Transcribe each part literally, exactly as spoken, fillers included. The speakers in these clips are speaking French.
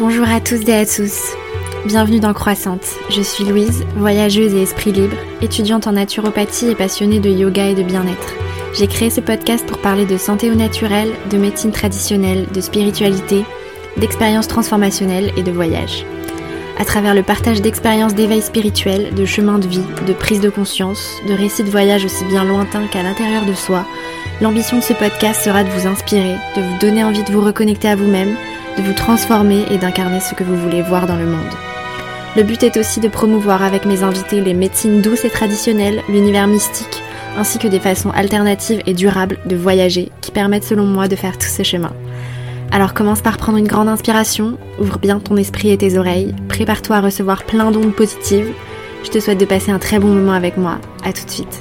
Bonjour à tous et à tous, bienvenue dans Croissante, je suis Louise, voyageuse et esprit libre, étudiante en naturopathie et passionnée de yoga et de bien-être. J'ai créé ce podcast pour parler de santé au naturel, de médecine traditionnelle, de spiritualité, d'expériences transformationnelles et de voyage. À travers le partage d'expériences d'éveil spirituel, de chemins de vie, de prise de conscience, de récits de voyage aussi bien lointains qu'à l'intérieur de soi, l'ambition de ce podcast sera de vous inspirer, de vous donner envie de vous reconnecter à vous-même, de vous transformer et d'incarner ce que vous voulez voir dans le monde. Le but est aussi de promouvoir avec mes invités les médecines douces et traditionnelles, l'univers mystique, ainsi que des façons alternatives et durables de voyager qui permettent selon moi de faire tout ce chemin. Alors commence par prendre une grande inspiration, ouvre bien ton esprit et tes oreilles, prépare-toi à recevoir plein d'ondes positives. Je te souhaite de passer un très bon moment avec moi, à tout de suite.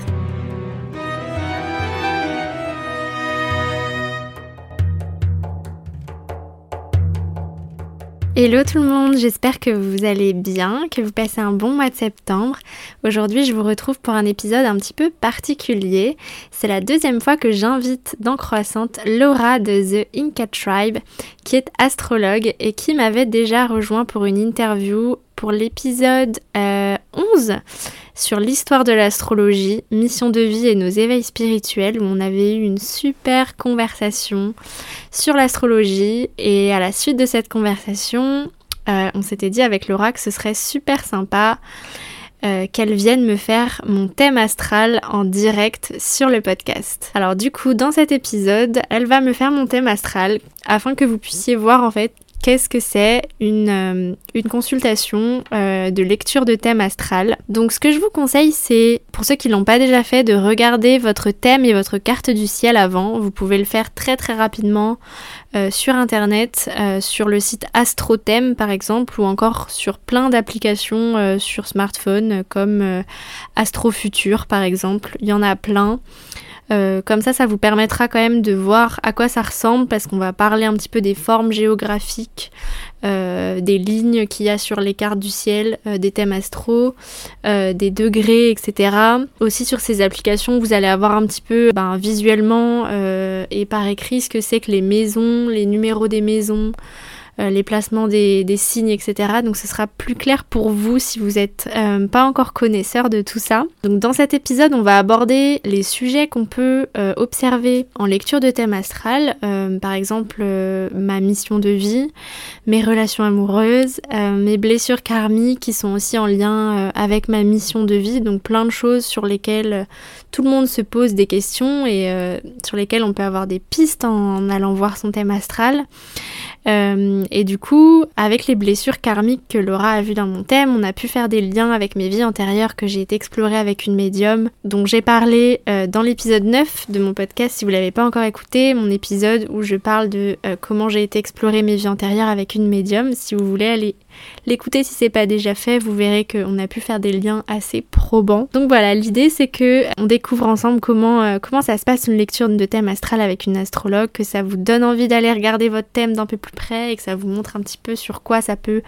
Hello tout le monde, j'espère que vous allez bien, que vous passez un bon mois de septembre. Aujourd'hui, je vous retrouve pour un épisode un petit peu particulier. C'est la deuxième fois que j'invite dans Croissante Laura de The Inca Tribe, qui est astrologue et qui m'avait déjà rejoint pour une interview pour l'épisode euh, onze sur l'histoire de l'astrologie, mission de vie et nos éveils spirituels, où on avait eu une super conversation sur l'astrologie. Et à la suite de cette conversation, euh, on s'était dit avec Laura que ce serait super sympa euh, qu'elle vienne me faire mon thème astral en direct sur le podcast. Alors du coup, dans cet épisode, elle va me faire mon thème astral afin que vous puissiez voir en fait qu'est-ce que c'est une, euh, une consultation euh, de lecture de thème astral. Donc ce que je vous conseille, c'est, pour ceux qui ne l'ont pas déjà fait, de regarder votre thème et votre carte du ciel avant. Vous pouvez le faire très très rapidement euh, sur internet, euh, sur le site AstroTheme par exemple, ou encore sur plein d'applications euh, sur smartphone comme euh, AstroFuture par exemple, il y en a plein. Euh, comme ça, ça vous permettra quand même de voir à quoi ça ressemble, parce qu'on va parler un petit peu des formes géographiques, euh, des lignes qu'il y a sur les cartes du ciel, euh, des thèmes astro, euh, des degrés, et cetera. Aussi sur ces applications, vous allez avoir un petit peu ben, visuellement euh, et par écrit ce que c'est que les maisons, les numéros des maisons, euh, les placements des, des signes, et cetera. Donc ce sera plus clair pour vous si vous n'êtes euh, pas encore connaisseur de tout ça. Donc dans cet épisode, on va aborder les sujets qu'on peut euh, observer en lecture de thème astral, euh, par exemple euh, ma mission de vie, mes relations amoureuses, euh, mes blessures karmiques qui sont aussi en lien euh, avec ma mission de vie, donc plein de choses sur lesquelles tout le monde se pose des questions et euh, sur lesquelles on peut avoir des pistes en, en allant voir son thème astral. Euh, et du coup, avec les blessures karmiques que Laura a vues dans mon thème, on a pu faire des liens avec mes vies antérieures que j'ai été explorer avec une médium dont j'ai parlé euh, dans l'épisode neuf de mon podcast, si vous l'avez pas encore écouté, mon épisode où je parle de euh, comment j'ai été explorer mes vies antérieures avec une médium. Si vous voulez aller l'écouter si c'est pas déjà fait, vous verrez qu'on a pu faire des liens assez probants. Donc voilà, l'idée c'est que on découvre ensemble comment, euh, comment ça se passe une lecture de thème astral avec une astrologue, que ça vous donne envie d'aller regarder votre thème d'un peu plus près et que ça vous montre un petit peu sur quoi ça peut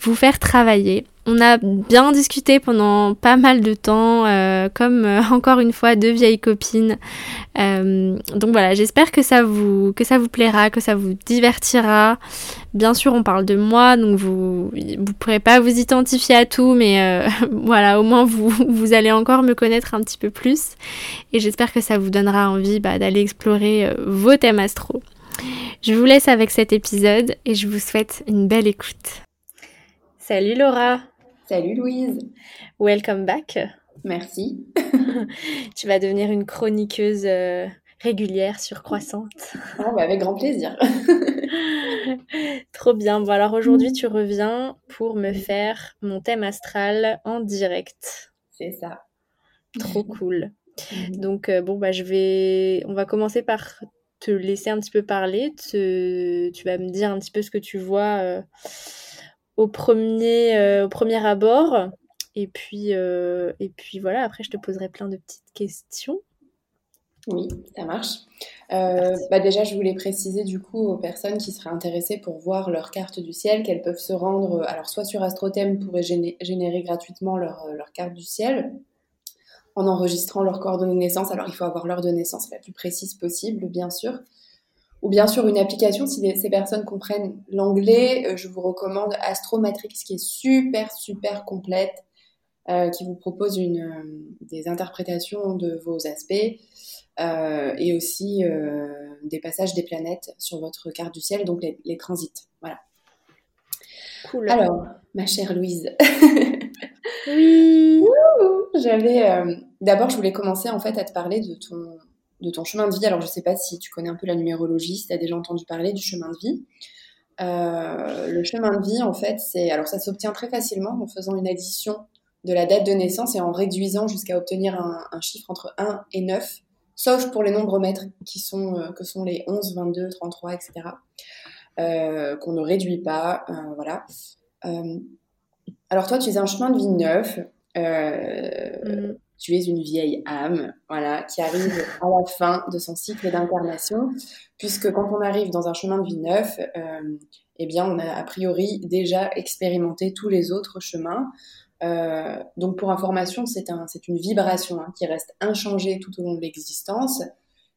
vous faire travailler. On a bien discuté pendant pas mal de temps, euh, comme euh, encore une fois deux vieilles copines. Euh, donc voilà, j'espère que ça vous que ça vous plaira, que ça vous divertira. Bien sûr, on parle de moi, donc vous vous pourrez pas vous identifier à tout, mais euh, voilà, au moins vous vous allez encore me connaître un petit peu plus. Et j'espère que ça vous donnera envie bah, d'aller explorer euh, vos thèmes astro. Je vous laisse avec cet épisode et je vous souhaite une belle écoute. Salut Laura. Salut Louise. Welcome back. Merci. Tu vas devenir une chroniqueuse euh, régulière sur Croissante. Ah, bah avec grand plaisir. Trop bien. Bon alors aujourd'hui tu reviens pour me faire mon thème astral en direct. C'est ça. Trop cool. Donc euh, bon bah je vais... On va commencer par te laisser un petit peu parler. Te... Tu vas me dire un petit peu ce que tu vois... Euh... Au premier, euh, au premier abord, et puis, euh, et puis voilà, après je te poserai plein de petites questions. Oui, ça marche. Euh, bah déjà, je voulais préciser du coup aux personnes qui seraient intéressées pour voir leur carte du ciel qu'elles peuvent se rendre, alors soit sur AstroTheme pour géné- générer gratuitement leur, leur carte du ciel, en enregistrant leurs coordonnées de naissance, alors il faut avoir l'heure de naissance la plus précise possible bien sûr, ou bien sur une application. Si les, ces personnes comprennent l'anglais, je vous recommande Astro Matrix, qui est super, super complète, euh, qui vous propose une, euh, des interprétations de vos aspects euh, et aussi euh, des passages des planètes sur votre carte du ciel, donc les, les transits. Voilà. Cool. Alors, ma chère Louise. Oui. J'avais. Euh, d'abord, je voulais commencer en fait à te parler de ton. de ton chemin de vie. Alors, je ne sais pas si tu connais un peu la numérologie, si tu as déjà entendu parler du chemin de vie. Euh, le chemin de vie, en fait, c'est... Alors, ça s'obtient très facilement en faisant une addition de la date de naissance et en réduisant jusqu'à obtenir un, un chiffre entre un et neuf, sauf pour les nombres maîtres qui sont, euh, que sont les onze, vingt-deux, trente-trois, et cetera, euh, qu'on ne réduit pas, euh, voilà. Euh, alors, toi, tu es un chemin de vie neuf. Euh, mmh. Tu es une vieille âme, voilà, qui arrive à la fin de son cycle d'incarnation, puisque quand on arrive dans un chemin de vie neuf, euh, eh bien, on a a priori déjà expérimenté tous les autres chemins. Euh, donc, pour information, c'est un, c'est une vibration hein, qui reste inchangée tout au long de l'existence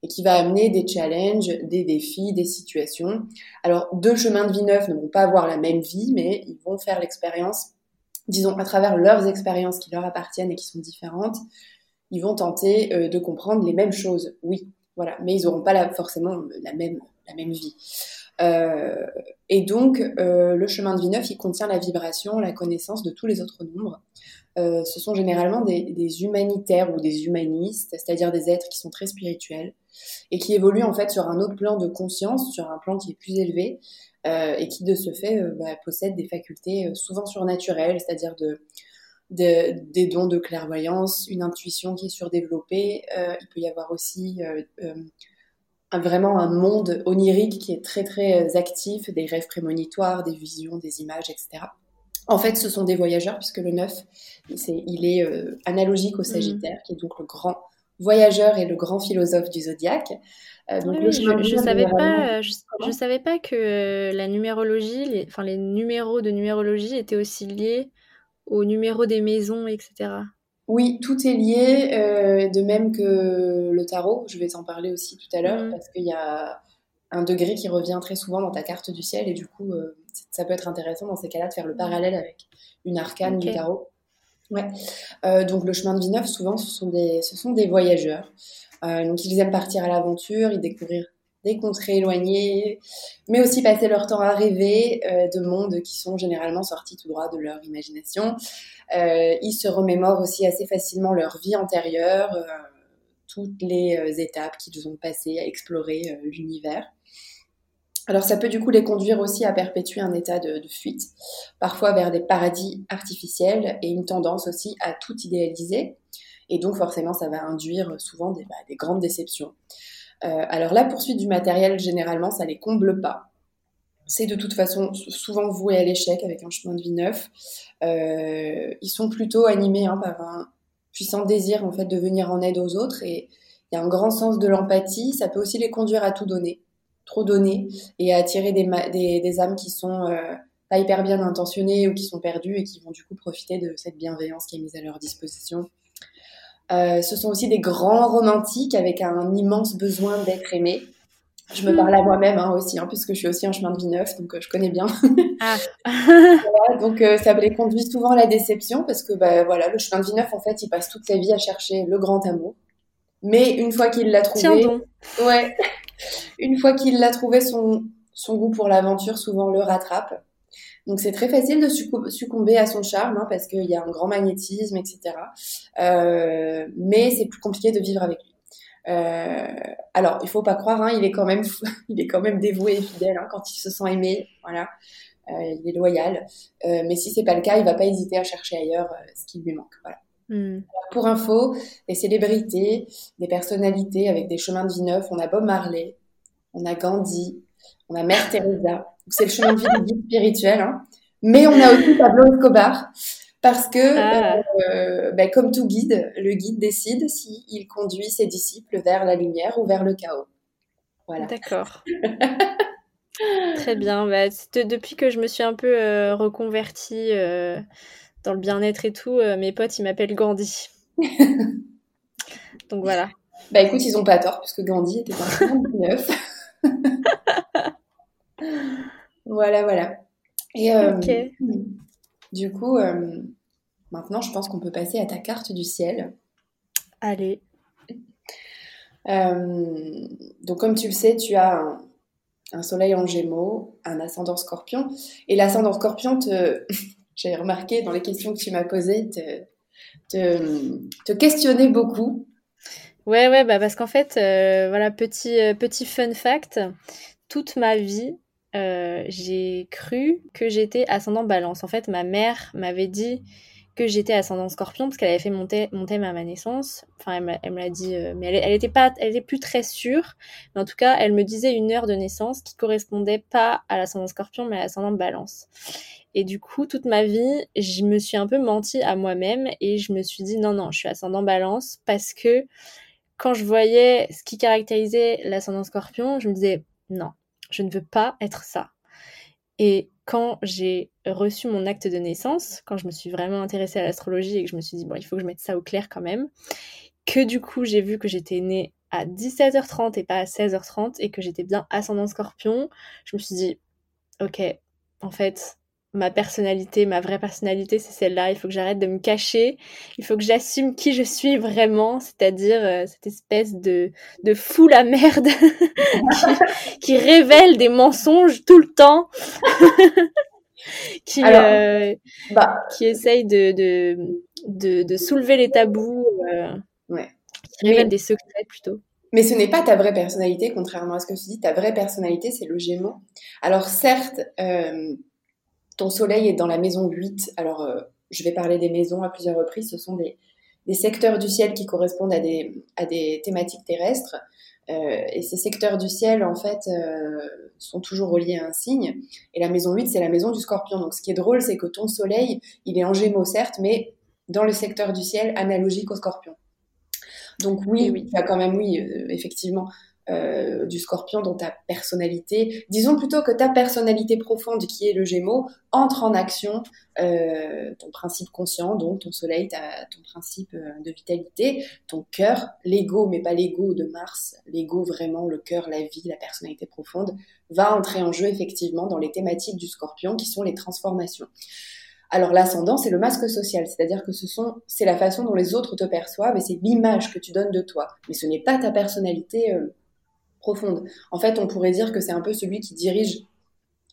et qui va amener des challenges, des défis, des situations. Alors, deux chemins de vie neufs ne vont pas avoir la même vie, mais ils vont faire l'expérience. Disons, à travers leurs expériences qui leur appartiennent et qui sont différentes, ils vont tenter euh, de comprendre les mêmes choses, oui, voilà, mais ils n'auront pas la, forcément la même, la même vie. Euh, et donc, euh, le chemin de vie neuf, il contient la vibration, la connaissance de tous les autres nombres. Euh, ce sont généralement des, des humanitaires ou des humanistes, c'est-à-dire des êtres qui sont très spirituels et qui évoluent en fait sur un autre plan de conscience, sur un plan qui est plus élevé, Euh, et qui de ce fait euh, bah, possède des facultés euh, souvent surnaturelles, c'est-à-dire de, de, des dons de clairvoyance, une intuition qui est surdéveloppée. Euh, il peut y avoir aussi euh, euh, un, vraiment un monde onirique qui est très très actif, des rêves prémonitoires, des visions, des images, et cetera. En fait, ce sont des voyageurs, puisque le neuf, c'est, il est euh, analogique au Sagittaire, mmh. qui est donc le grand voyageur et le grand philosophe du zodiaque. Euh, donc oui, je je savais pas, je, je savais pas que euh, la numérologie, les, enfin les numéros de numérologie étaient aussi liés aux numéros des maisons, et cetera. Oui, tout est lié, euh, de même que le tarot. Je vais t'en parler aussi tout à l'heure mmh. parce qu'il y a un degré qui revient très souvent dans ta carte du ciel et du coup, euh, ça peut être intéressant dans ces cas-là de faire le parallèle avec une arcane okay. du tarot. Ouais. Euh, donc le chemin de vie neuf, souvent, ce sont des, ce sont des voyageurs. Euh, donc ils aiment partir à l'aventure, ils découvrir des contrées éloignées, mais aussi passer leur temps à rêver euh, de mondes qui sont généralement sortis tout droit de leur imagination. Euh, ils se remémorent aussi assez facilement leur vie antérieure, euh, toutes les euh, étapes qu'ils ont passées à explorer euh, l'univers. Alors ça peut du coup les conduire aussi à perpétuer un état de, de fuite, parfois vers des paradis artificiels et une tendance aussi à tout idéaliser. Et donc forcément ça va induire souvent des, bah, des grandes déceptions. Euh, alors la poursuite du matériel, généralement, ça les comble pas. C'est de toute façon souvent voué à l'échec avec un chemin de vie neuf. Euh, ils sont plutôt animés hein, par un puissant désir en fait, de venir en aide aux autres. Et il y a un grand sens de l'empathie, ça peut aussi les conduire à tout donner. trop donner et à attirer des, ma- des, des âmes qui sont euh, pas hyper bien intentionnées ou qui sont perdues et qui vont du coup profiter de cette bienveillance qui est mise à leur disposition. Euh, ce sont aussi des grands romantiques avec un immense besoin d'être aimés. Je me parle à moi-même hein, aussi, hein, puisque je suis aussi un chemin de vie neuf, donc euh, je connais bien. ah. Voilà, donc euh, ça les conduit souvent à la déception parce que bah, voilà, le chemin de vie neuf, en fait, il passe toute sa vie à chercher le grand amour. Mais une fois qu'il l'a trouvé... Tiens donc. Ouais. Une fois qu'il l'a trouvé, son, son goût pour l'aventure souvent le rattrape. Donc c'est très facile de succomber à son charme hein, parce qu'il y a un grand magnétisme, et cetera. Euh, mais c'est plus compliqué de vivre avec lui. Euh, alors il faut pas croire, hein, il est quand même fou, il est quand même dévoué et fidèle hein, quand il se sent aimé. Voilà, euh, il est loyal. Euh, mais si c'est pas le cas, il va pas hésiter à chercher ailleurs euh, ce qui lui manque. Voilà. Mm. Pour info, des célébrités, des personnalités avec des chemins de vie neufs, on a Bob Marley, on a Gandhi, on a Mère Teresa. C'est le chemin de vie des guides spirituels, hein. Mais on a aussi Pablo Escobar parce que, ah. euh, bah, comme tout guide, le guide décide s'il conduit ses disciples vers la lumière ou vers le chaos. Voilà. D'accord. Très bien. Bah, de, depuis que je me suis un peu euh, reconvertie. Euh... Dans le bien-être et tout, euh, mes potes, ils m'appellent Gandhi. Donc voilà. Bah écoute, ils ont pas tort, puisque Gandhi était un chemin de vie neuf. Voilà, voilà. Et euh, okay. du coup, euh, maintenant, je pense qu'on peut passer à ta carte du ciel. Allez. Euh, donc, comme tu le sais, tu as un, un soleil en Gémeaux, un ascendant Scorpion. Et l'ascendant Scorpion, te... j'ai remarqué dans les questions que tu m'as posées, te, te, te questionnait beaucoup. Ouais, ouais, bah parce qu'en fait, euh, voilà, petit, euh, petit fun fact, toute ma vie, euh, j'ai cru que j'étais ascendant Balance. En fait, ma mère m'avait dit que j'étais ascendant Scorpion parce qu'elle avait fait mon, thème, mon thème à ma naissance. Enfin, elle, m'a, elle me l'a dit, euh, mais elle, elle était pas, elle était plus très sûre. Mais en tout cas, elle me disait une heure de naissance qui correspondait pas à l'ascendant Scorpion, mais à l'ascendant Balance. Et du coup, toute ma vie, je me suis un peu menti à moi-même et je me suis dit non, non, je suis ascendant Balance parce que quand je voyais ce qui caractérisait l'ascendant Scorpion, je me disais non, je ne veux pas être ça. Et quand j'ai reçu mon acte de naissance, quand je me suis vraiment intéressée à l'astrologie et que je me suis dit bon, il faut que je mette ça au clair quand même, que du coup, j'ai vu que j'étais née à dix-sept heures trente et pas à seize heures trente et que j'étais bien ascendant Scorpion, je me suis dit ok, en fait, ma personnalité, ma vraie personnalité, c'est celle-là. Il faut que j'arrête de me cacher. Il faut que j'assume qui je suis vraiment, c'est-à-dire euh, cette espèce de, de fou la merde qui, qui révèle des mensonges tout le temps, qui, Alors, euh, bah, qui essaye de, de, de, de soulever les tabous, euh, ouais. qui révèle mais, des secrets plutôt. Mais ce n'est pas ta vraie personnalité, contrairement à ce que tu dis. Ta vraie personnalité, c'est le Gémeaux. Alors certes... Euh, Ton soleil est dans la maison huit. Alors, euh, je vais parler des maisons à plusieurs reprises. Ce sont des, des secteurs du ciel qui correspondent à des, à des thématiques terrestres. Euh, et ces secteurs du ciel, en fait, euh, sont toujours reliés à un signe. Et la maison huit, c'est la maison du Scorpion. Donc, ce qui est drôle, c'est que ton soleil, il est en Gémeaux, certes, mais dans le secteur du ciel analogique au Scorpion. Donc, oui, oui, tu as quand même, oui, euh, effectivement... Euh, du Scorpion dans ta personnalité. Disons plutôt que ta personnalité profonde, qui est le Gémeaux, entre en action euh, ton principe conscient, donc ton soleil, ta, ton principe euh, de vitalité, ton cœur, l'ego, mais pas l'ego de Mars, l'ego vraiment, le cœur, la vie, la personnalité profonde, va entrer en jeu effectivement dans les thématiques du Scorpion qui sont les transformations. Alors l'ascendant, c'est le masque social, c'est-à-dire que ce sont, c'est la façon dont les autres te perçoivent et c'est l'image que tu donnes de toi, mais ce n'est pas ta personnalité euh, profonde. En fait, on pourrait dire que c'est un peu celui qui dirige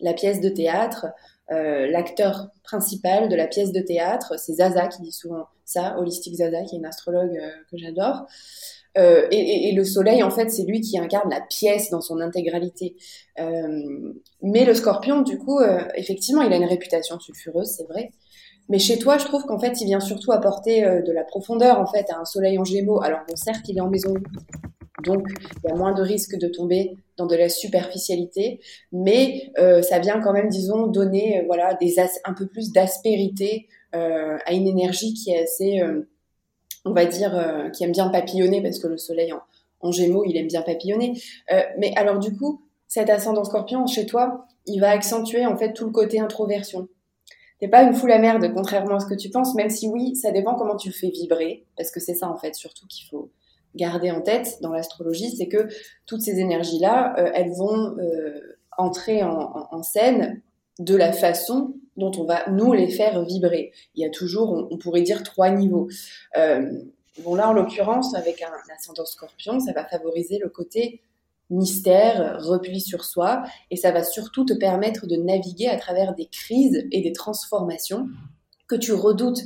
la pièce de théâtre, euh, l'acteur principal de la pièce de théâtre. C'est Zaza qui dit souvent ça, Holistic Zaza, qui est une astrologue euh, que j'adore. Euh, et, et, et le soleil, en fait, c'est lui qui incarne la pièce dans son intégralité. Euh, mais le Scorpion, du coup, euh, effectivement, il a une réputation sulfureuse, c'est vrai. Mais chez toi, je trouve qu'en fait, il vient surtout apporter euh, de la profondeur, en fait, à un soleil en Gémeaux. Alors, bon, certes, il est en maison. Donc, il y a moins de risque de tomber dans de la superficialité, mais euh, ça vient quand même, disons, donner euh, voilà, des as- un peu plus d'aspérité euh, à une énergie qui est assez, euh, on va dire, euh, qui aime bien papillonner, parce que le soleil en, en Gémeaux, il aime bien papillonner. Euh, mais alors, du coup, cet ascendant Scorpion, chez toi, il va accentuer, en fait, tout le côté introversion. T'es pas une foule à merde, contrairement à ce que tu penses, même si, oui, ça dépend comment tu le fais vibrer, parce que c'est ça, en fait, surtout qu'il faut... garder en tête dans l'astrologie, c'est que toutes ces énergies-là, euh, elles vont euh, entrer en, en, en scène de la façon dont on va, nous, les faire vibrer. Il y a toujours, on, on pourrait dire, trois niveaux. Euh, bon, là, en l'occurrence, avec un, un ascendant Scorpion, ça va favoriser le côté mystère, repli sur soi, et ça va surtout te permettre de naviguer à travers des crises et des transformations que tu redoutes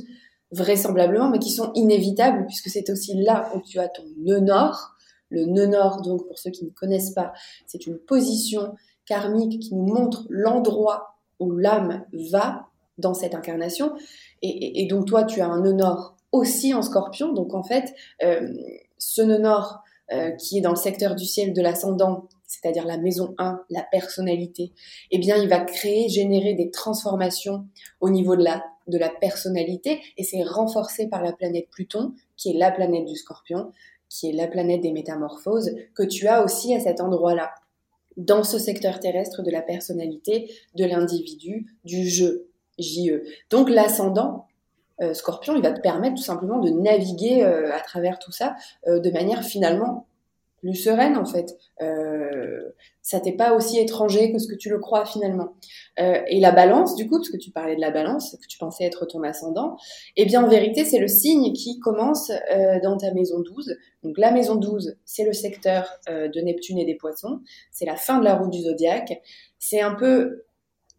vraisemblablement, mais qui sont inévitables, puisque c'est aussi là où tu as ton nœud nord. Le nœud nord, donc, pour ceux qui ne connaissent pas, c'est une position karmique qui nous montre l'endroit où l'âme va dans cette incarnation. Et, et, et donc, toi, tu as un nœud nord aussi en Scorpion. Donc, en fait, euh, ce nœud nord euh, qui est dans le secteur du ciel de l'ascendant, c'est-à-dire la maison un, la personnalité, eh bien, il va créer, générer des transformations au niveau de la de la personnalité, et c'est renforcé par la planète Pluton, qui est la planète du Scorpion, qui est la planète des métamorphoses, que tu as aussi à cet endroit-là, dans ce secteur terrestre de la personnalité, de l'individu, du je, J E. Donc l'ascendant euh, Scorpion, il va te permettre tout simplement de naviguer euh, à travers tout ça euh, de manière finalement plus sereine, en fait. Euh, ça t'est pas aussi étranger que ce que tu le crois, finalement. Euh, et la balance, du coup, parce que tu parlais de la balance, que tu pensais être ton ascendant, eh bien, en vérité, c'est le signe qui commence euh, dans ta maison douze. Donc, la maison douze, c'est le secteur euh, de Neptune et des Poissons. C'est la fin de la roue du zodiaque. C'est un peu...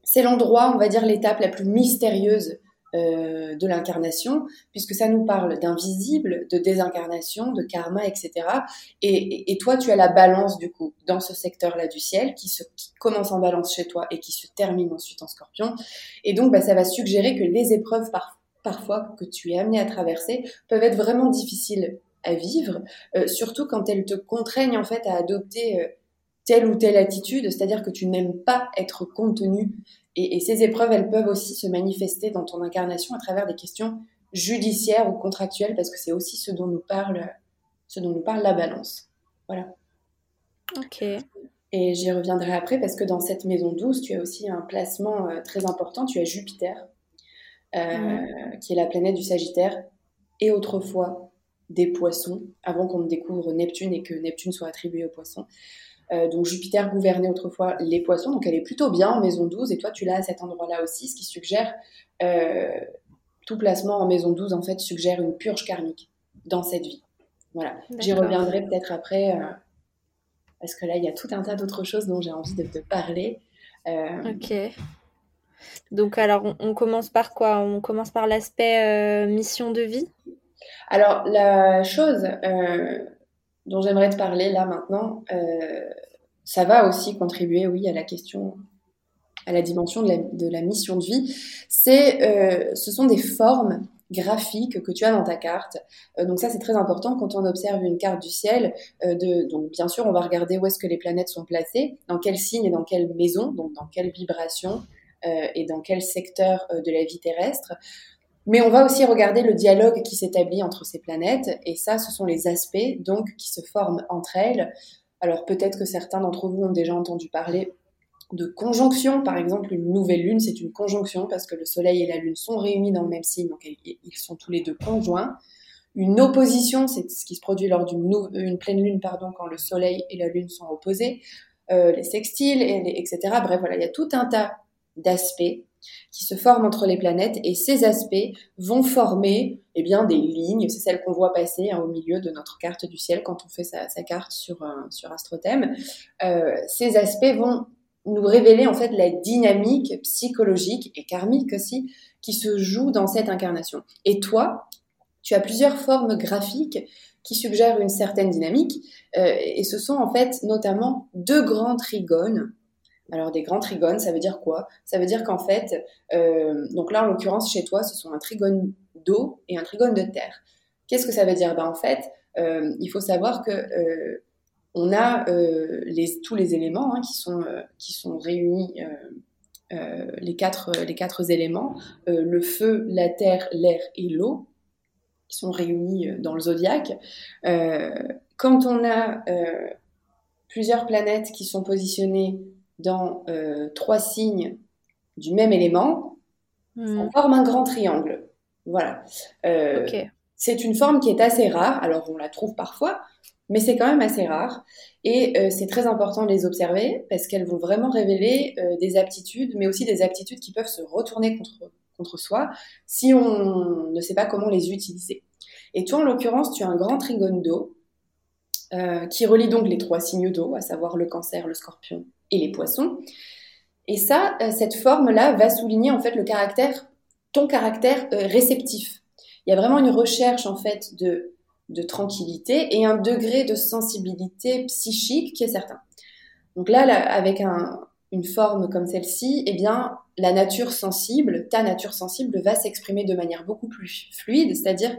C'est l'endroit, on va dire, l'étape la plus mystérieuse euh, de l'incarnation, puisque ça nous parle d'invisible, de désincarnation, de karma, et cetera. Et, et, et toi, tu as la balance, du coup, dans ce secteur-là du ciel, qui, se, qui commence en balance chez toi et qui se termine ensuite en scorpion. Et donc, bah, ça va suggérer que les épreuves, par, parfois, que tu es amené à traverser, peuvent être vraiment difficiles à vivre, euh, surtout quand elles te contraignent, en fait, à adopter... Euh, telle ou telle attitude, c'est-à-dire que tu n'aimes pas être contenu. Et, et ces épreuves, elles peuvent aussi se manifester dans ton incarnation à travers des questions judiciaires ou contractuelles, parce que c'est aussi ce dont nous parle, ce dont nous parle la balance. Voilà. Ok. Et j'y reviendrai après, parce que dans cette maison douce, tu as aussi un placement euh, très important. Tu as Jupiter, euh, mmh. qui est la planète du Sagittaire, et autrefois des Poissons, avant qu'on ne découvre Neptune et que Neptune soit attribué aux Poissons. Euh, donc Jupiter gouvernait autrefois les Poissons, donc elle est plutôt bien en maison douze, et toi tu l'as à cet endroit-là aussi, ce qui suggère, euh, tout placement en maison douze en fait suggère une purge karmique dans cette vie. Voilà. D'accord. J'y reviendrai peut-être après, euh, parce que là il y a tout un tas d'autres choses dont j'ai envie de te parler. Euh... Ok. Donc alors on, on commence par quoi ? On commence par l'aspect euh, mission de vie ? Alors la chose... Euh... dont j'aimerais te parler là maintenant, euh, ça va aussi contribuer, oui, à la question, à la dimension de la, de la mission de vie. C'est, euh, ce sont des formes graphiques que tu as dans ta carte. Euh, donc ça, c'est très important quand on observe une carte du ciel. Euh, de, donc bien sûr, on va regarder où est-ce que les planètes sont placées, dans quel signe et dans quelle maison, donc dans quelle vibration euh, et dans quel secteur euh, de la vie terrestre. Mais on va aussi regarder le dialogue qui s'établit entre ces planètes, et ça, ce sont les aspects donc qui se forment entre elles. Alors peut-être que certains d'entre vous ont déjà entendu parler de conjonction, par exemple une nouvelle lune, c'est une conjonction parce que le soleil et la lune sont réunis dans le même signe, donc ils sont tous les deux conjoints. Une opposition, c'est ce qui se produit lors d'une nou- une pleine lune, pardon, quand le soleil et la lune sont opposés, euh, les sextiles, et les, et cetera. Bref, voilà, il y a tout un tas d'aspects qui se forment entre les planètes, et ces aspects vont former, eh bien, des lignes, c'est celle qu'on voit passer, hein, au milieu de notre carte du ciel quand on fait sa, sa carte sur, euh, sur AstroTheme. Euh, ces aspects vont nous révéler en fait la dynamique psychologique et karmique aussi qui se joue dans cette incarnation. Et toi, tu as plusieurs formes graphiques qui suggèrent une certaine dynamique, euh, et ce sont en fait notamment deux grands trigones. Alors, des grands trigones, ça veut dire quoi ? Ça veut dire qu'en fait, euh, donc là, en l'occurrence, chez toi, ce sont un trigone d'eau et un trigone de terre. Qu'est-ce que ça veut dire ? Ben, en fait, euh, il faut savoir que euh, on a euh, les, tous les éléments hein, qui, sont, euh, qui sont réunis, euh, euh, les, quatre, les quatre éléments, euh, le feu, la terre, l'air et l'eau, qui sont réunis dans le zodiaque. Euh, quand on a euh, plusieurs planètes qui sont positionnées dans euh, trois signes du même élément, mmh. on forme un grand triangle. Voilà. Euh, okay. C'est une forme qui est assez rare. Alors, on la trouve parfois, mais c'est quand même assez rare. Et euh, c'est très important de les observer parce qu'elles vont vraiment révéler euh, des aptitudes, mais aussi des aptitudes qui peuvent se retourner contre, contre soi si on ne sait pas comment les utiliser. Et toi, en l'occurrence, tu as un grand trigone d'eau euh, qui relie donc les trois signes d'eau, à savoir le Cancer, le Scorpion et les Poissons. Et ça, cette forme-là va souligner en fait le caractère, ton caractère euh, réceptif. Il y a vraiment une recherche en fait de, de tranquillité et un degré de sensibilité psychique qui est certain. Donc là, là avec un, une forme comme celle-ci, eh bien, la nature sensible, ta nature sensible va s'exprimer de manière beaucoup plus fluide, c'est-à-dire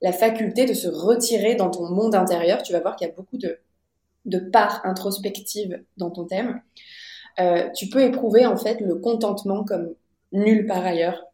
la faculté de se retirer dans ton monde intérieur. Tu vas voir qu'il y a beaucoup de de part introspective dans ton thème, euh, tu peux éprouver en fait le contentement comme nul par ailleurs,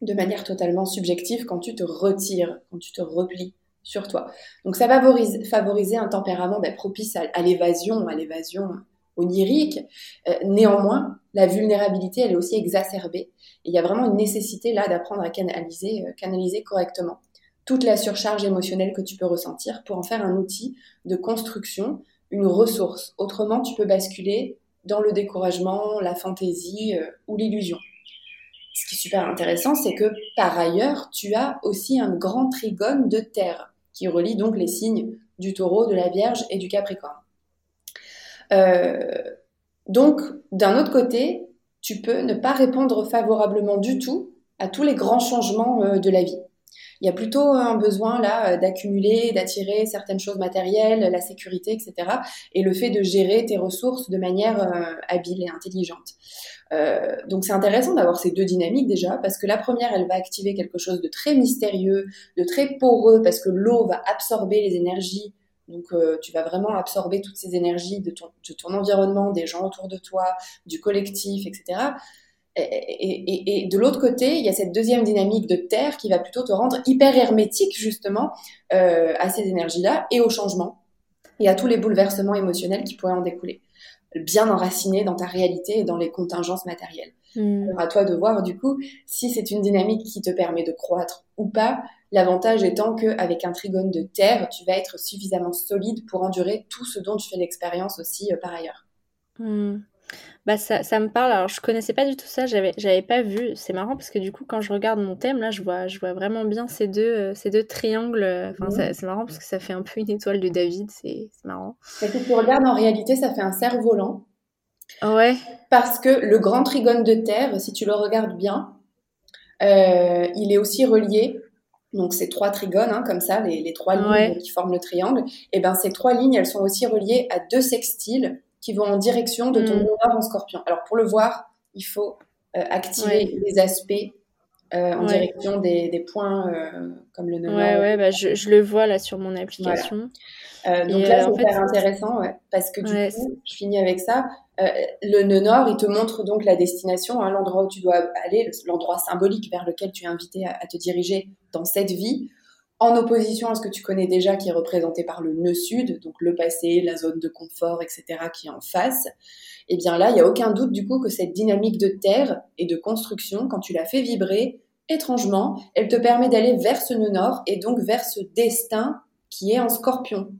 de manière totalement subjective quand tu te retires, quand tu te replies sur toi. Donc ça va favoriser, favoriser un tempérament ben, propice à, à l'évasion, à l'évasion onirique. Euh, néanmoins, la vulnérabilité, elle est aussi exacerbée. Et il y a vraiment une nécessité là d'apprendre à canaliser, euh, canaliser correctement toute la surcharge émotionnelle que tu peux ressentir pour en faire un outil de construction, une ressource. Autrement, tu peux basculer dans le découragement, la fantaisie euh, ou l'illusion. Ce qui est super intéressant, c'est que par ailleurs, tu as aussi un grand trigone de terre qui relie donc les signes du taureau, de la vierge et du capricorne. Euh, donc, d'un autre côté, tu peux ne pas répondre favorablement du tout à tous les grands changements euh, de la vie. Il y a plutôt un besoin là d'accumuler, d'attirer certaines choses matérielles, la sécurité, et cetera. Et le fait de gérer tes ressources de manière euh, habile et intelligente. Euh, donc c'est intéressant d'avoir ces deux dynamiques déjà, parce que la première, elle va activer quelque chose de très mystérieux, de très poreux, parce que l'eau va absorber les énergies. Donc euh, tu vas vraiment absorber toutes ces énergies de ton, de ton environnement, des gens autour de toi, du collectif, et cetera. Et, et, et de l'autre côté, il y a cette deuxième dynamique de terre qui va plutôt te rendre hyper hermétique justement euh, à ces énergies-là et au changement et à tous les bouleversements émotionnels qui pourraient en découler. Bien enraciné dans ta réalité et dans les contingences matérielles. Mmh. Alors à toi de voir du coup si c'est une dynamique qui te permet de croître ou pas, l'avantage étant qu'avec un trigone de terre, tu vas être suffisamment solide pour endurer tout ce dont tu fais l'expérience aussi euh, par ailleurs. Mmh. Bah ça, ça me parle, alors je connaissais pas du tout ça, j'avais, j'avais pas vu, c'est marrant parce que du coup quand je regarde mon thème là je vois, je vois vraiment bien ces deux, euh, ces deux triangles, enfin, mmh. ça, c'est marrant parce que ça fait un peu une étoile de David, c'est, c'est marrant. Parce que tu regardes en réalité ça fait un cerf-volant, ouais. Parce que le grand trigone de terre, si tu le regardes bien, euh, il est aussi relié, donc ces trois trigones hein, comme ça, les, les trois lignes ouais. qui forment le triangle, et bien ces trois lignes elles sont aussi reliées à deux sextiles qui vont en direction de ton nord mmh. en scorpion. Alors, pour le voir, il faut euh, activer ouais. les aspects euh, en ouais. direction des, des points euh, comme le nord. Ouais, ouais, bah, je, je le vois là sur mon application. Voilà. Euh, donc et là, euh, c'est super fait... intéressant ouais, parce que du ouais, coup, c'est... je finis avec ça. Euh, le nœud nord, il te montre donc la destination, hein, l'endroit où tu dois aller, l'endroit symbolique vers lequel tu es invité à, à te diriger dans cette vie, en opposition à ce que tu connais déjà qui est représenté par le nœud sud, donc le passé, la zone de confort, et cetera qui est en face, et bien là, il n'y a aucun doute du coup que cette dynamique de terre et de construction, quand tu la fais vibrer, étrangement, elle te permet d'aller vers ce nœud nord et donc vers ce destin qui est en scorpion.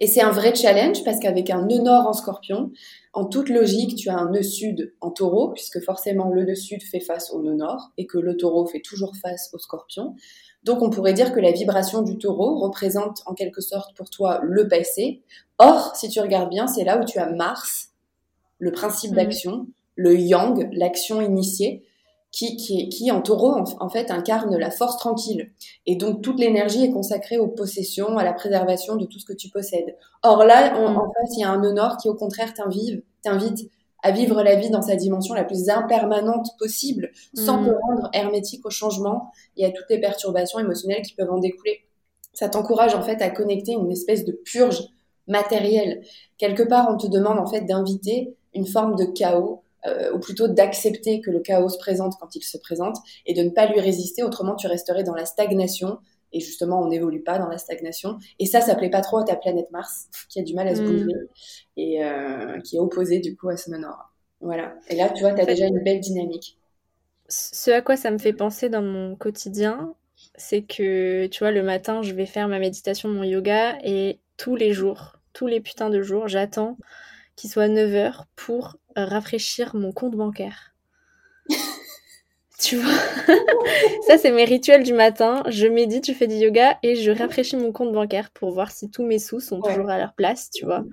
Et c'est un vrai challenge parce qu'avec un nœud nord en scorpion, en toute logique, tu as un nœud sud en taureau, puisque forcément le nœud sud fait face au nœud nord et que le taureau fait toujours face au scorpion. Donc on pourrait dire que la vibration du taureau représente en quelque sorte pour toi le passé. Or, si tu regardes bien, c'est là où tu as Mars, le principe mmh. d'action, le yang, l'action initiée, qui, qui, qui en taureau en, en fait incarne la force tranquille. Et donc toute l'énergie est consacrée aux possessions, à la préservation de tout ce que tu possèdes. Or là, on, mmh. en face, il y a un nœud nord qui au contraire t'invite, t'invite à vivre la vie dans sa dimension la plus impermanente possible, sans mmh. te rendre hermétique aux changements et à toutes les perturbations émotionnelles qui peuvent en découler. Ça t'encourage en fait à connecter une espèce de purge matérielle. Quelque part, on te demande en fait d'inviter une forme de chaos, euh, ou plutôt d'accepter que le chaos se présente quand il se présente, et de ne pas lui résister, autrement tu resterais dans la stagnation, et justement on n'évolue pas dans la stagnation, et ça, ça plaît pas trop à ta planète Mars, qui a du mal à se bouger, mmh. et euh, qui est opposée du coup à ce nord. Voilà, et là tu vois, t'as en fait, déjà une belle dynamique. Ce à quoi ça me fait penser dans mon quotidien, c'est que, tu vois, le matin, je vais faire ma méditation, mon yoga, et tous les jours, tous les putains de jours, j'attends qu'il soit neuf heures pour rafraîchir mon compte bancaire. Tu vois, ça c'est mes rituels du matin, je médite, je fais du yoga et je rafraîchis mon compte bancaire pour voir si tous mes sous sont ouais. toujours à leur place, tu vois.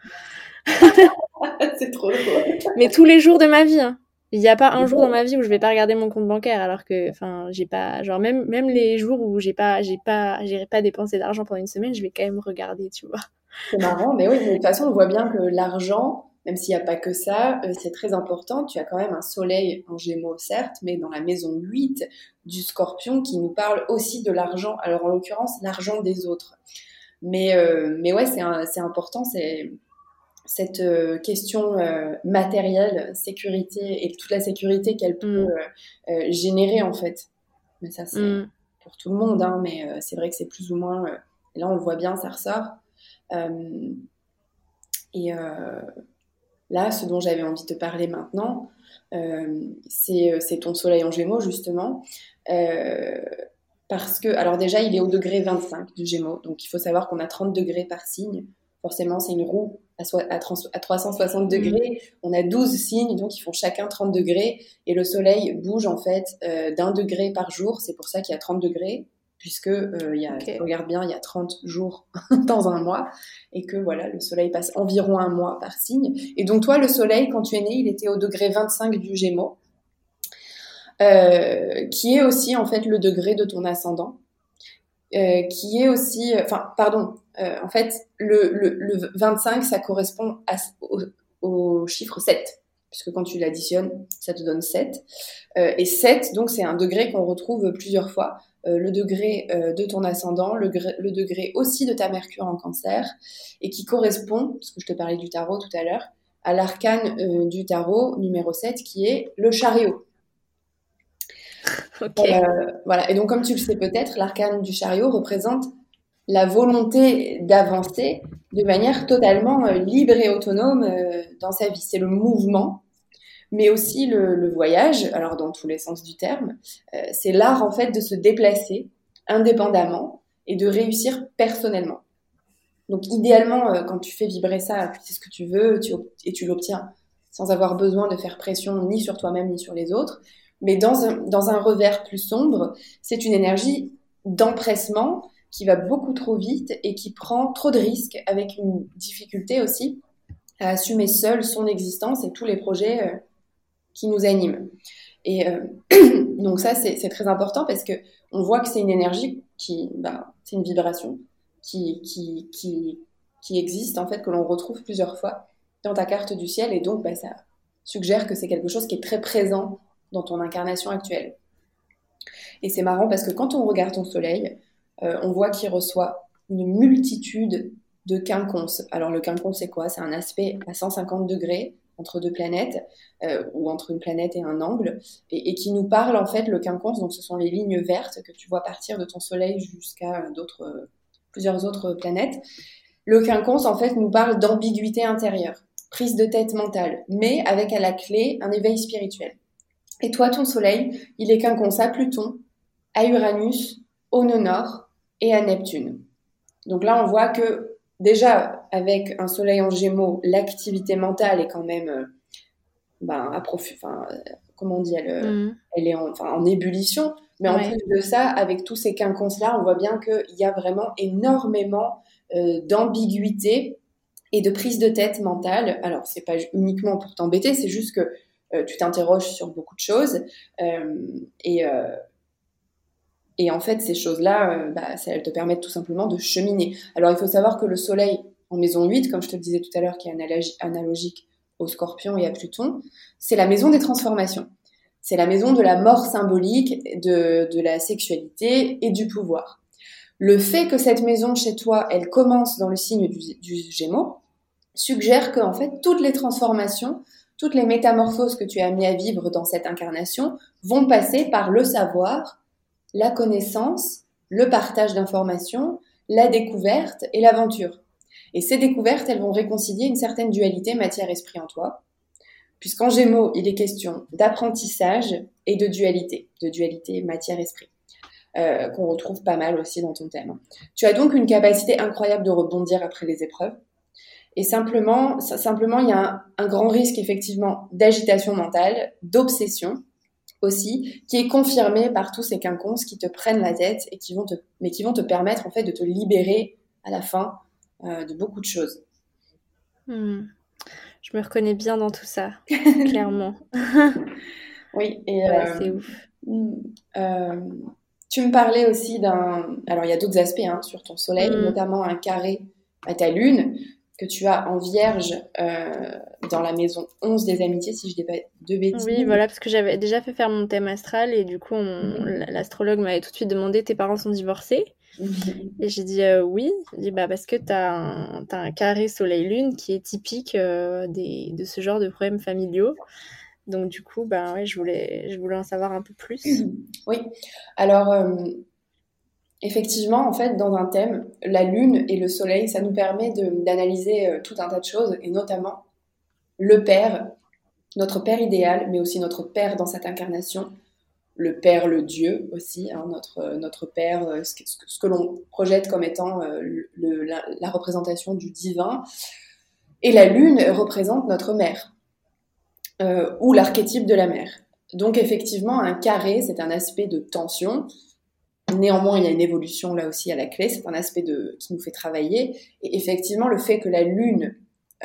C'est trop drôle. Mais tous les jours de ma vie, hein. Il n'y a pas un jour dans ma vie où je vais pas regarder mon compte bancaire, alors que, enfin, j'ai pas, genre même même les jours où j'ai pas, j'ai pas, j'ai pas dépensé d'argent pendant une semaine, je vais quand même regarder, tu vois. C'est marrant, mais oui, de toute façon on voit bien que l'argent, même s'il n'y a pas que ça, euh, c'est très important. Tu as quand même un soleil en gémeaux, certes, mais dans la maison huit du scorpion qui nous parle aussi de l'argent. Alors, en l'occurrence, l'argent des autres. Mais, euh, mais ouais, c'est, un, c'est important. C'est, cette euh, question euh, matérielle, sécurité et toute la sécurité qu'elle peut euh, euh, générer, en fait. Mais ça, c'est mm. pour tout le monde. Hein, mais euh, c'est vrai que c'est plus ou moins... Euh, là, on le voit bien, ça ressort. Euh, et... Euh, Là, ce dont j'avais envie de te parler maintenant, euh, c'est, c'est ton soleil en gémeaux, justement. Euh, parce que, alors déjà, il est au degré vingt-cinq du Gémeaux, donc il faut savoir qu'on a trente degrés par signe. Forcément, c'est une roue à, so- à, trans- à trois cent soixante degrés. On a douze signes, donc ils font chacun trente degrés. Et le Soleil bouge, en fait, euh, d'un degré par jour. C'est pour ça qu'il y a trente degrés, puisque, euh, y a, okay. regarde bien, il y a trente jours dans un mois. Et que, voilà, le Soleil passe environ un mois par signe. Et donc, toi, le Soleil, quand tu es né, il était au degré vingt-cinq du Gémeaux, euh, qui est aussi, en fait, le degré de ton ascendant. Euh, qui est aussi... Enfin, pardon... Euh, en fait, le, le, le vingt-cinq, ça correspond à, au, au chiffre sept, puisque quand tu l'additionnes, ça te donne sept. Euh, et sept, donc, c'est un degré qu'on retrouve plusieurs fois. Euh, le degré euh, de ton ascendant, le, le degré aussi de ta Mercure en Cancer, et qui correspond, parce que je te parlais du tarot tout à l'heure, à l'arcane euh, du tarot numéro sept, qui est le chariot. Okay. Euh, voilà. Et donc, comme tu le sais peut-être, l'arcane du chariot représente la volonté d'avancer de manière totalement euh, libre et autonome euh, dans sa vie. C'est le mouvement, mais aussi le, le voyage, alors dans tous les sens du terme. Euh, c'est l'art, en fait, de se déplacer indépendamment et de réussir personnellement. Donc, idéalement, euh, quand tu fais vibrer ça, c'est ce que tu veux tu, et tu l'obtiens sans avoir besoin de faire pression ni sur toi-même ni sur les autres. Mais dans un, dans un revers plus sombre, c'est une énergie d'empressement qui va beaucoup trop vite et qui prend trop de risques, avec une difficulté aussi à assumer seule son existence et tous les projets euh, qui nous animent. Et euh, donc ça, c'est, c'est très important, parce que on voit que c'est une énergie qui, bah, c'est une vibration qui qui qui qui existe, en fait, que l'on retrouve plusieurs fois dans ta carte du ciel, et donc bah, ça suggère que c'est quelque chose qui est très présent dans ton incarnation actuelle. Et c'est marrant parce que quand on regarde ton soleil, Euh, on voit qu'il reçoit une multitude de quinconces. Alors, le quinconce, c'est quoi ? C'est un aspect à cent cinquante degrés entre deux planètes, euh, ou entre une planète et un angle, et, et qui nous parle, en fait, le quinconce. Donc, ce sont les lignes vertes que tu vois partir de ton soleil jusqu'à d'autres, euh, plusieurs autres planètes. Le quinconce, en fait, nous parle d'ambiguïté intérieure, prise de tête mentale, mais avec à la clé un éveil spirituel. Et toi, ton soleil, il est quinconce à Pluton, à Uranus, au nœud nord, et à Neptune. Donc là, on voit que déjà, avec un soleil en Gémeaux, l'activité mentale est quand même, ben, à profit, enfin, comment on dit, elle, mmh. elle est en, en ébullition. Mais ouais. En plus de ça, avec tous ces quinconces-là, on voit bien qu'il y a vraiment énormément euh, d'ambiguïté et de prise de tête mentale. Alors, c'est pas uniquement pour t'embêter, c'est juste que euh, tu t'interroges sur beaucoup de choses. Euh, et... Euh, Et en fait, ces choses-là, euh, bah, ça, elles te permettent tout simplement de cheminer. Alors, il faut savoir que le Soleil en maison huit, comme je te le disais tout à l'heure, qui est analogi- analogique au Scorpion et à Pluton, c'est la maison des transformations. C'est la maison de la mort symbolique, de, de la sexualité et du pouvoir. Le fait que cette maison, chez toi, elle commence dans le signe du, du Gémeaux, suggère que, en fait, toutes les transformations, toutes les métamorphoses que tu as amenées à vivre dans cette incarnation vont passer par le savoir, la connaissance, le partage d'informations, la découverte et l'aventure. Et ces découvertes, elles vont réconcilier une certaine dualité matière-esprit en toi, puisqu'en Gémeaux, il est question d'apprentissage et de dualité, de dualité matière-esprit, euh, qu'on retrouve pas mal aussi dans ton thème. Tu as donc une capacité incroyable de rebondir après les épreuves, et simplement, simplement il y a un, un grand risque, effectivement, d'agitation mentale, d'obsession, aussi, qui est confirmé par tous ces quinconces qui te prennent la tête et qui vont te, mais qui vont te permettre, en fait, de te libérer à la fin euh, de beaucoup de choses. Mmh. Je me reconnais bien dans tout ça, clairement. Oui, et ouais, euh, c'est ouf. Euh, tu me parlais aussi d'un... Alors, il y a d'autres aspects hein, sur ton soleil, mmh. notamment un carré à ta lune, que tu as en Vierge euh, dans la maison onze des amitiés, si je dis pas de bêtises. Oui, voilà, parce que j'avais déjà fait faire mon thème astral, et du coup, on, l'astrologue m'avait tout de suite demandé « Tes parents sont divorcés ?» Et j'ai dit euh, « Oui ». J'ai dit bah, « Parce que t'as un, t'as un carré soleil-lune qui est typique euh, des, de ce genre de problèmes familiaux. » Donc du coup, bah, ouais, je, voulais, je voulais en savoir un peu plus. Oui, alors... Euh... Effectivement, en fait, dans un thème, la lune et le soleil, ça nous permet de, d'analyser euh, tout un tas de choses, et notamment le père, notre père idéal, mais aussi notre père dans cette incarnation, le père, le dieu aussi, hein, notre, notre père, ce que, ce que l'on projette comme étant euh, le, la, la représentation du divin. Et la lune représente notre mère, euh, ou l'archétype de la mère. Donc effectivement, un carré, c'est un aspect de tension. Néanmoins, il y a une évolution là aussi à la clé, c'est un aspect de, qui nous fait travailler. Et effectivement, le fait que la lune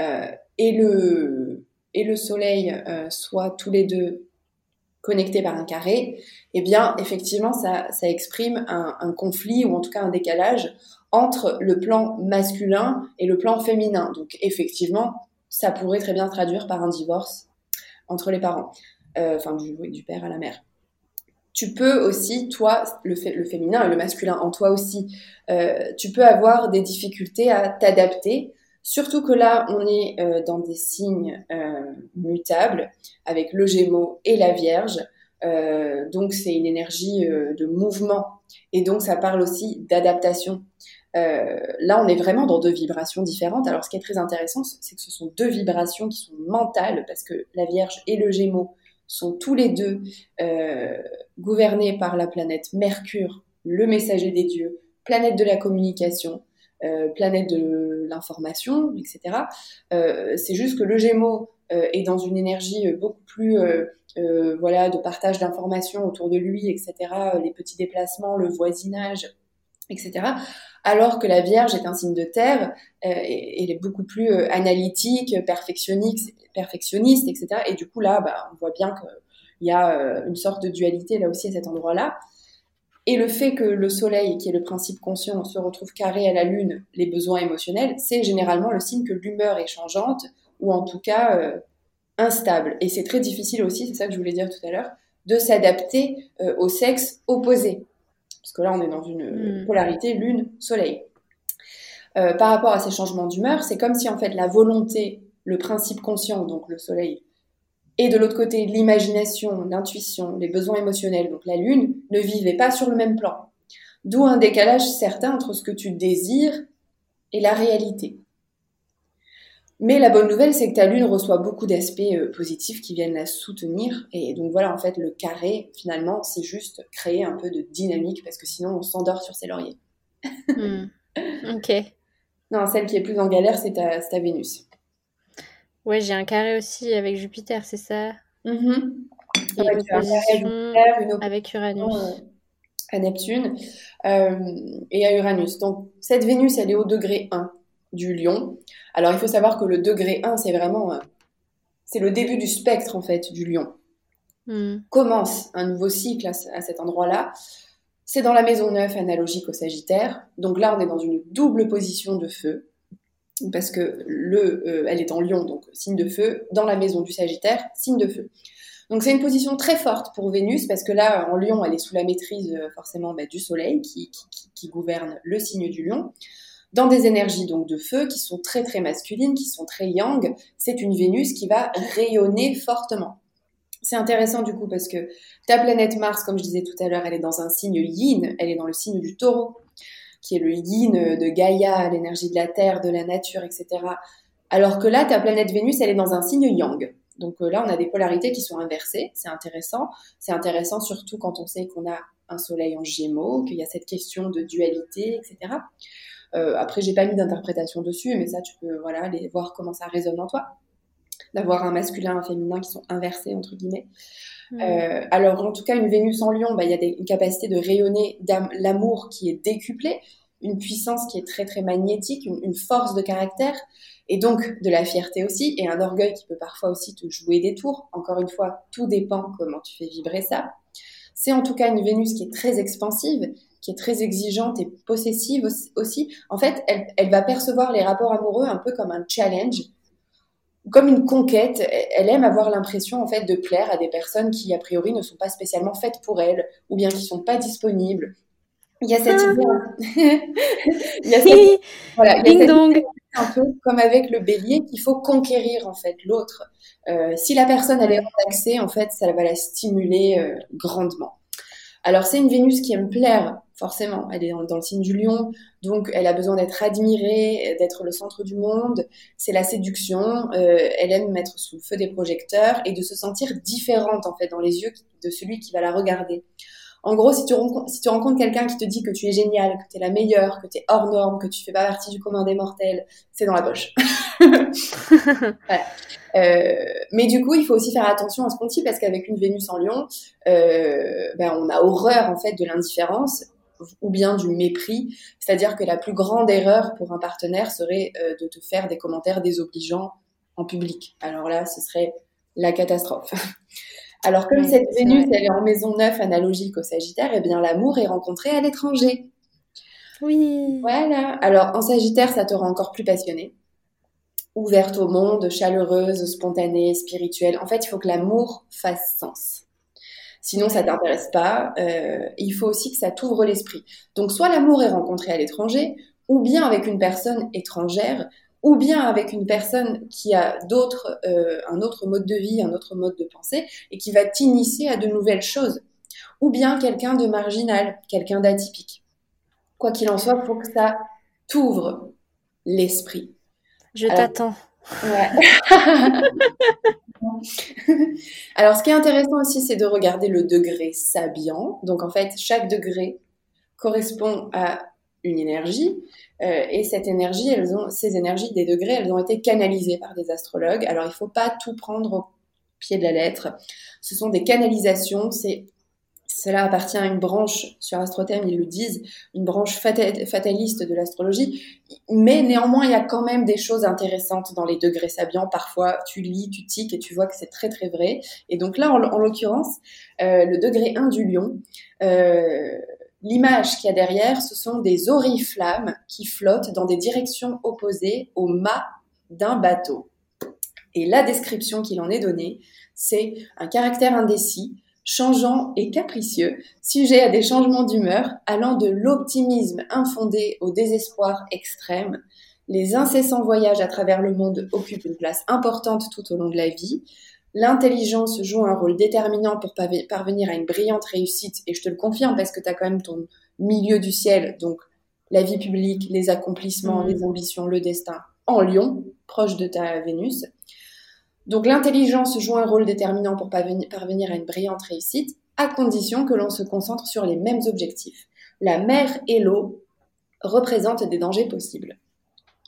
euh, et, le, et le soleil euh, soient tous les deux connectés par un carré, eh bien, effectivement, ça, ça exprime un, un conflit, ou en tout cas un décalage, entre le plan masculin et le plan féminin. Donc, effectivement, ça pourrait très bien se traduire par un divorce entre les parents, euh, enfin, du, du père à la mère. Tu peux aussi, toi, le, fé- le féminin et le masculin en toi aussi, euh, tu peux avoir des difficultés à t'adapter, surtout que là, on est euh, dans des signes euh, mutables, avec le Gémeaux et la Vierge, euh, donc c'est une énergie euh, de mouvement, et donc ça parle aussi d'adaptation. Euh, là, on est vraiment dans deux vibrations différentes. Alors, ce qui est très intéressant, c'est que ce sont deux vibrations qui sont mentales, parce que la Vierge et le Gémeaux sont tous les deux euh, gouvernés par la planète Mercure, le messager des dieux, planète de la communication, euh, planète de l'information, et cetera. Euh, c'est juste que le Gémeaux euh, est dans une énergie beaucoup plus euh, euh, voilà, de partage d'informations autour de lui, et cetera, les petits déplacements, le voisinage, et cetera. Alors que la Vierge est un signe de terre, euh, et, et elle est beaucoup plus euh, analytique, perfectionniste, perfectionniste, et cetera. Et du coup, là, bah, on voit bien qu'il y a euh, une sorte de dualité là aussi à cet endroit-là. Et le fait que le Soleil, qui est le principe conscient, se retrouve carré à la Lune, les besoins émotionnels, c'est généralement le signe que l'humeur est changeante, ou en tout cas euh, instable. Et c'est très difficile aussi, c'est ça que je voulais dire tout à l'heure, de s'adapter euh, au sexe opposé. Parce que là, on est dans une polarité lune-soleil. Euh, par rapport à ces changements d'humeur, c'est comme si, en fait, la volonté, le principe conscient, donc le soleil, et de l'autre côté, l'imagination, l'intuition, les besoins émotionnels, donc la lune, ne vivaient pas sur le même plan. D'où un décalage certain entre ce que tu désires et la réalité. Mais la bonne nouvelle, c'est que ta lune reçoit beaucoup d'aspects euh, positifs qui viennent la soutenir. Et donc voilà, en fait, le carré, finalement, c'est juste créer un peu de dynamique, parce que sinon, on s'endort sur ses lauriers. Mmh. Ok. Non, celle qui est plus en galère, c'est ta, c'est ta Vénus. Ouais, j'ai un carré aussi avec Jupiter, c'est ça? Mmh. Et ouais, une opposition avec Uranus. Euh, à Neptune euh, et à Uranus. Donc, cette Vénus, elle est au degré un. Du lion. Alors, il faut savoir que le degré un, c'est vraiment... Euh, c'est le début du spectre, en fait, du lion. Mm. Commence un nouveau cycle à, à cet endroit-là. C'est dans la maison neuf, analogique au Sagittaire. Donc là, on est dans une double position de feu, parce que le, euh, elle est en lion, donc signe de feu, dans la maison du Sagittaire, signe de feu. Donc, c'est une position très forte pour Vénus, parce que là, en lion, elle est sous la maîtrise, euh, forcément, bah, du soleil, qui, qui, qui, qui gouverne le signe du lion. Dans des énergies donc de feu qui sont très très masculines, qui sont très yang, c'est une Vénus qui va rayonner fortement. C'est intéressant du coup parce que ta planète Mars, comme je disais tout à l'heure, elle est dans un signe yin, elle est dans le signe du taureau, qui est le yin de Gaïa, l'énergie de la terre, de la nature, et cetera. Alors que là, ta planète Vénus, elle est dans un signe yang. Donc là, on a des polarités qui sont inversées, c'est intéressant. C'est intéressant surtout quand on sait qu'on a un soleil en Gémeaux, qu'il y a cette question de dualité, et cetera. Euh, après, j'ai pas mis d'interprétation dessus, mais ça, tu peux voilà, aller voir comment ça résonne en toi, d'avoir un masculin, un féminin qui sont inversés, entre guillemets. Mmh. Euh, alors, en tout cas, une Vénus en Lion, bah, y a des, une capacité de rayonner l'amour qui est décuplée, une puissance qui est très, très magnétique, une, une force de caractère, et donc de la fierté aussi, et un orgueil qui peut parfois aussi te jouer des tours. Encore une fois, tout dépend comment tu fais vibrer ça. C'est en tout cas une Vénus qui est très expansive, qui est très exigeante et possessive aussi. En fait, elle, elle va percevoir les rapports amoureux un peu comme un challenge, comme une conquête. Elle aime avoir l'impression en fait, de plaire à des personnes qui, a priori, ne sont pas spécialement faites pour elle ou bien qui ne sont pas disponibles. Il y a cette idée... Il y a cette... Voilà, il y a cette idée un peu comme avec le bélier qu'il faut conquérir en fait, l'autre. Euh, si la personne elle est relaxée, en fait, ça va la stimuler euh, grandement. Alors, c'est une Vénus qui aime plaire, forcément. Elle est dans le signe du lion, donc elle a besoin d'être admirée, d'être le centre du monde. C'est la séduction. Euh, elle aime mettre sous le feu des projecteurs et de se sentir différente, en fait, dans les yeux de celui qui va la regarder. En gros, si tu, rencontres, si tu rencontres quelqu'un qui te dit que tu es génial, que tu es la meilleure, que tu es hors norme, que tu fais pas partie du commun des mortels, c'est dans la poche. Voilà. Euh, mais du coup, il faut aussi faire attention à ce qu'on dit, parce qu'avec une Vénus en Lion, euh, ben, on a horreur en fait de l'indifférence ou bien du mépris. C'est-à-dire que la plus grande erreur pour un partenaire serait euh, de te faire des commentaires désobligeants en public. Alors là, ce serait la catastrophe. Alors, comme oui, cette Vénus, elle est en maison neuf, analogique au Sagittaire, eh bien, l'amour est rencontré à l'étranger. Oui. Voilà. Alors, en Sagittaire, ça te rend encore plus passionnée, ouverte au monde, chaleureuse, spontanée, spirituelle. En fait, il faut que l'amour fasse sens. Sinon, ça t'intéresse pas. Euh, il faut aussi que ça t'ouvre l'esprit. Donc, soit l'amour est rencontré à l'étranger, ou bien avec une personne étrangère, ou bien avec une personne qui a d'autres, euh, un autre mode de vie, un autre mode de pensée, et qui va t'initier à de nouvelles choses, ou bien quelqu'un de marginal, quelqu'un d'atypique. Quoi qu'il en soit, il faut que ça t'ouvre l'esprit. Je Alors... t'attends. Ouais. Alors, ce qui est intéressant aussi, c'est de regarder le degré sabillant. Donc, en fait, chaque degré correspond à une énergie, euh, et cette énergie, elles ont, ces énergies des degrés, elles ont été canalisées par des astrologues. Alors, il ne faut pas tout prendre au pied de la lettre. Ce sont des canalisations. C'est, cela appartient à une branche, sur AstroTheme, ils le disent, une branche fataliste de l'astrologie. Mais néanmoins, il y a quand même des choses intéressantes dans les degrés sabiens. Parfois, tu lis, tu tiques et tu vois que c'est très, très vrai. Et donc là, en, en l'occurrence, euh, le degré un du lion... Euh, L'image qu'il y a derrière, ce sont des oriflammes qui flottent dans des directions opposées au mât d'un bateau. Et la description qu'il en est donnée, c'est un caractère indécis, changeant et capricieux, sujet à des changements d'humeur, allant de l'optimisme infondé au désespoir extrême. Les incessants voyages à travers le monde occupent une place importante tout au long de la vie. L'intelligence joue un rôle déterminant pour parvenir à une brillante réussite, et je te le confirme parce que tu as quand même ton milieu du ciel, donc la vie publique, les accomplissements, mmh. les ambitions, le destin, en Lion, proche de ta Vénus. Donc l'intelligence joue un rôle déterminant pour parvenir à une brillante réussite, à condition que l'on se concentre sur les mêmes objectifs. La mer et l'eau représentent des dangers possibles.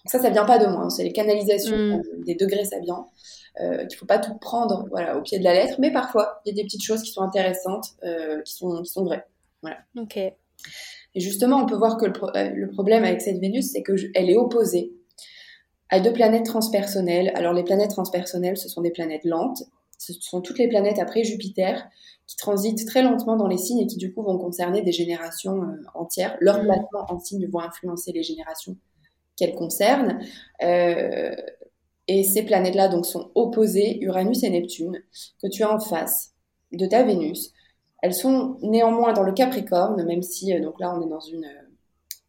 Ça, ça vient pas de moi, hein. C'est les canalisations mmh. des degrés sabiens. Euh, il ne faut pas tout prendre voilà, au pied de la lettre, mais parfois, il y a des petites choses qui sont intéressantes, euh, qui, sont, qui sont vraies. Voilà. Ok. Et justement, on peut voir que le, pro- le problème avec cette Vénus, c'est qu'elle je- est opposée à deux planètes transpersonnelles. Alors, les planètes transpersonnelles, ce sont des planètes lentes. Ce sont toutes les planètes après Jupiter qui transitent très lentement dans les signes et qui, du coup, vont concerner des générations euh, entières. Leur mmh. placement en signe vont influencer les générations qu'elles concernent. Euh, et ces planètes-là donc, sont opposées, Uranus et Neptune, que tu as en face de ta Vénus. Elles sont néanmoins dans le Capricorne, même si, euh, donc là, on est dans une... Euh,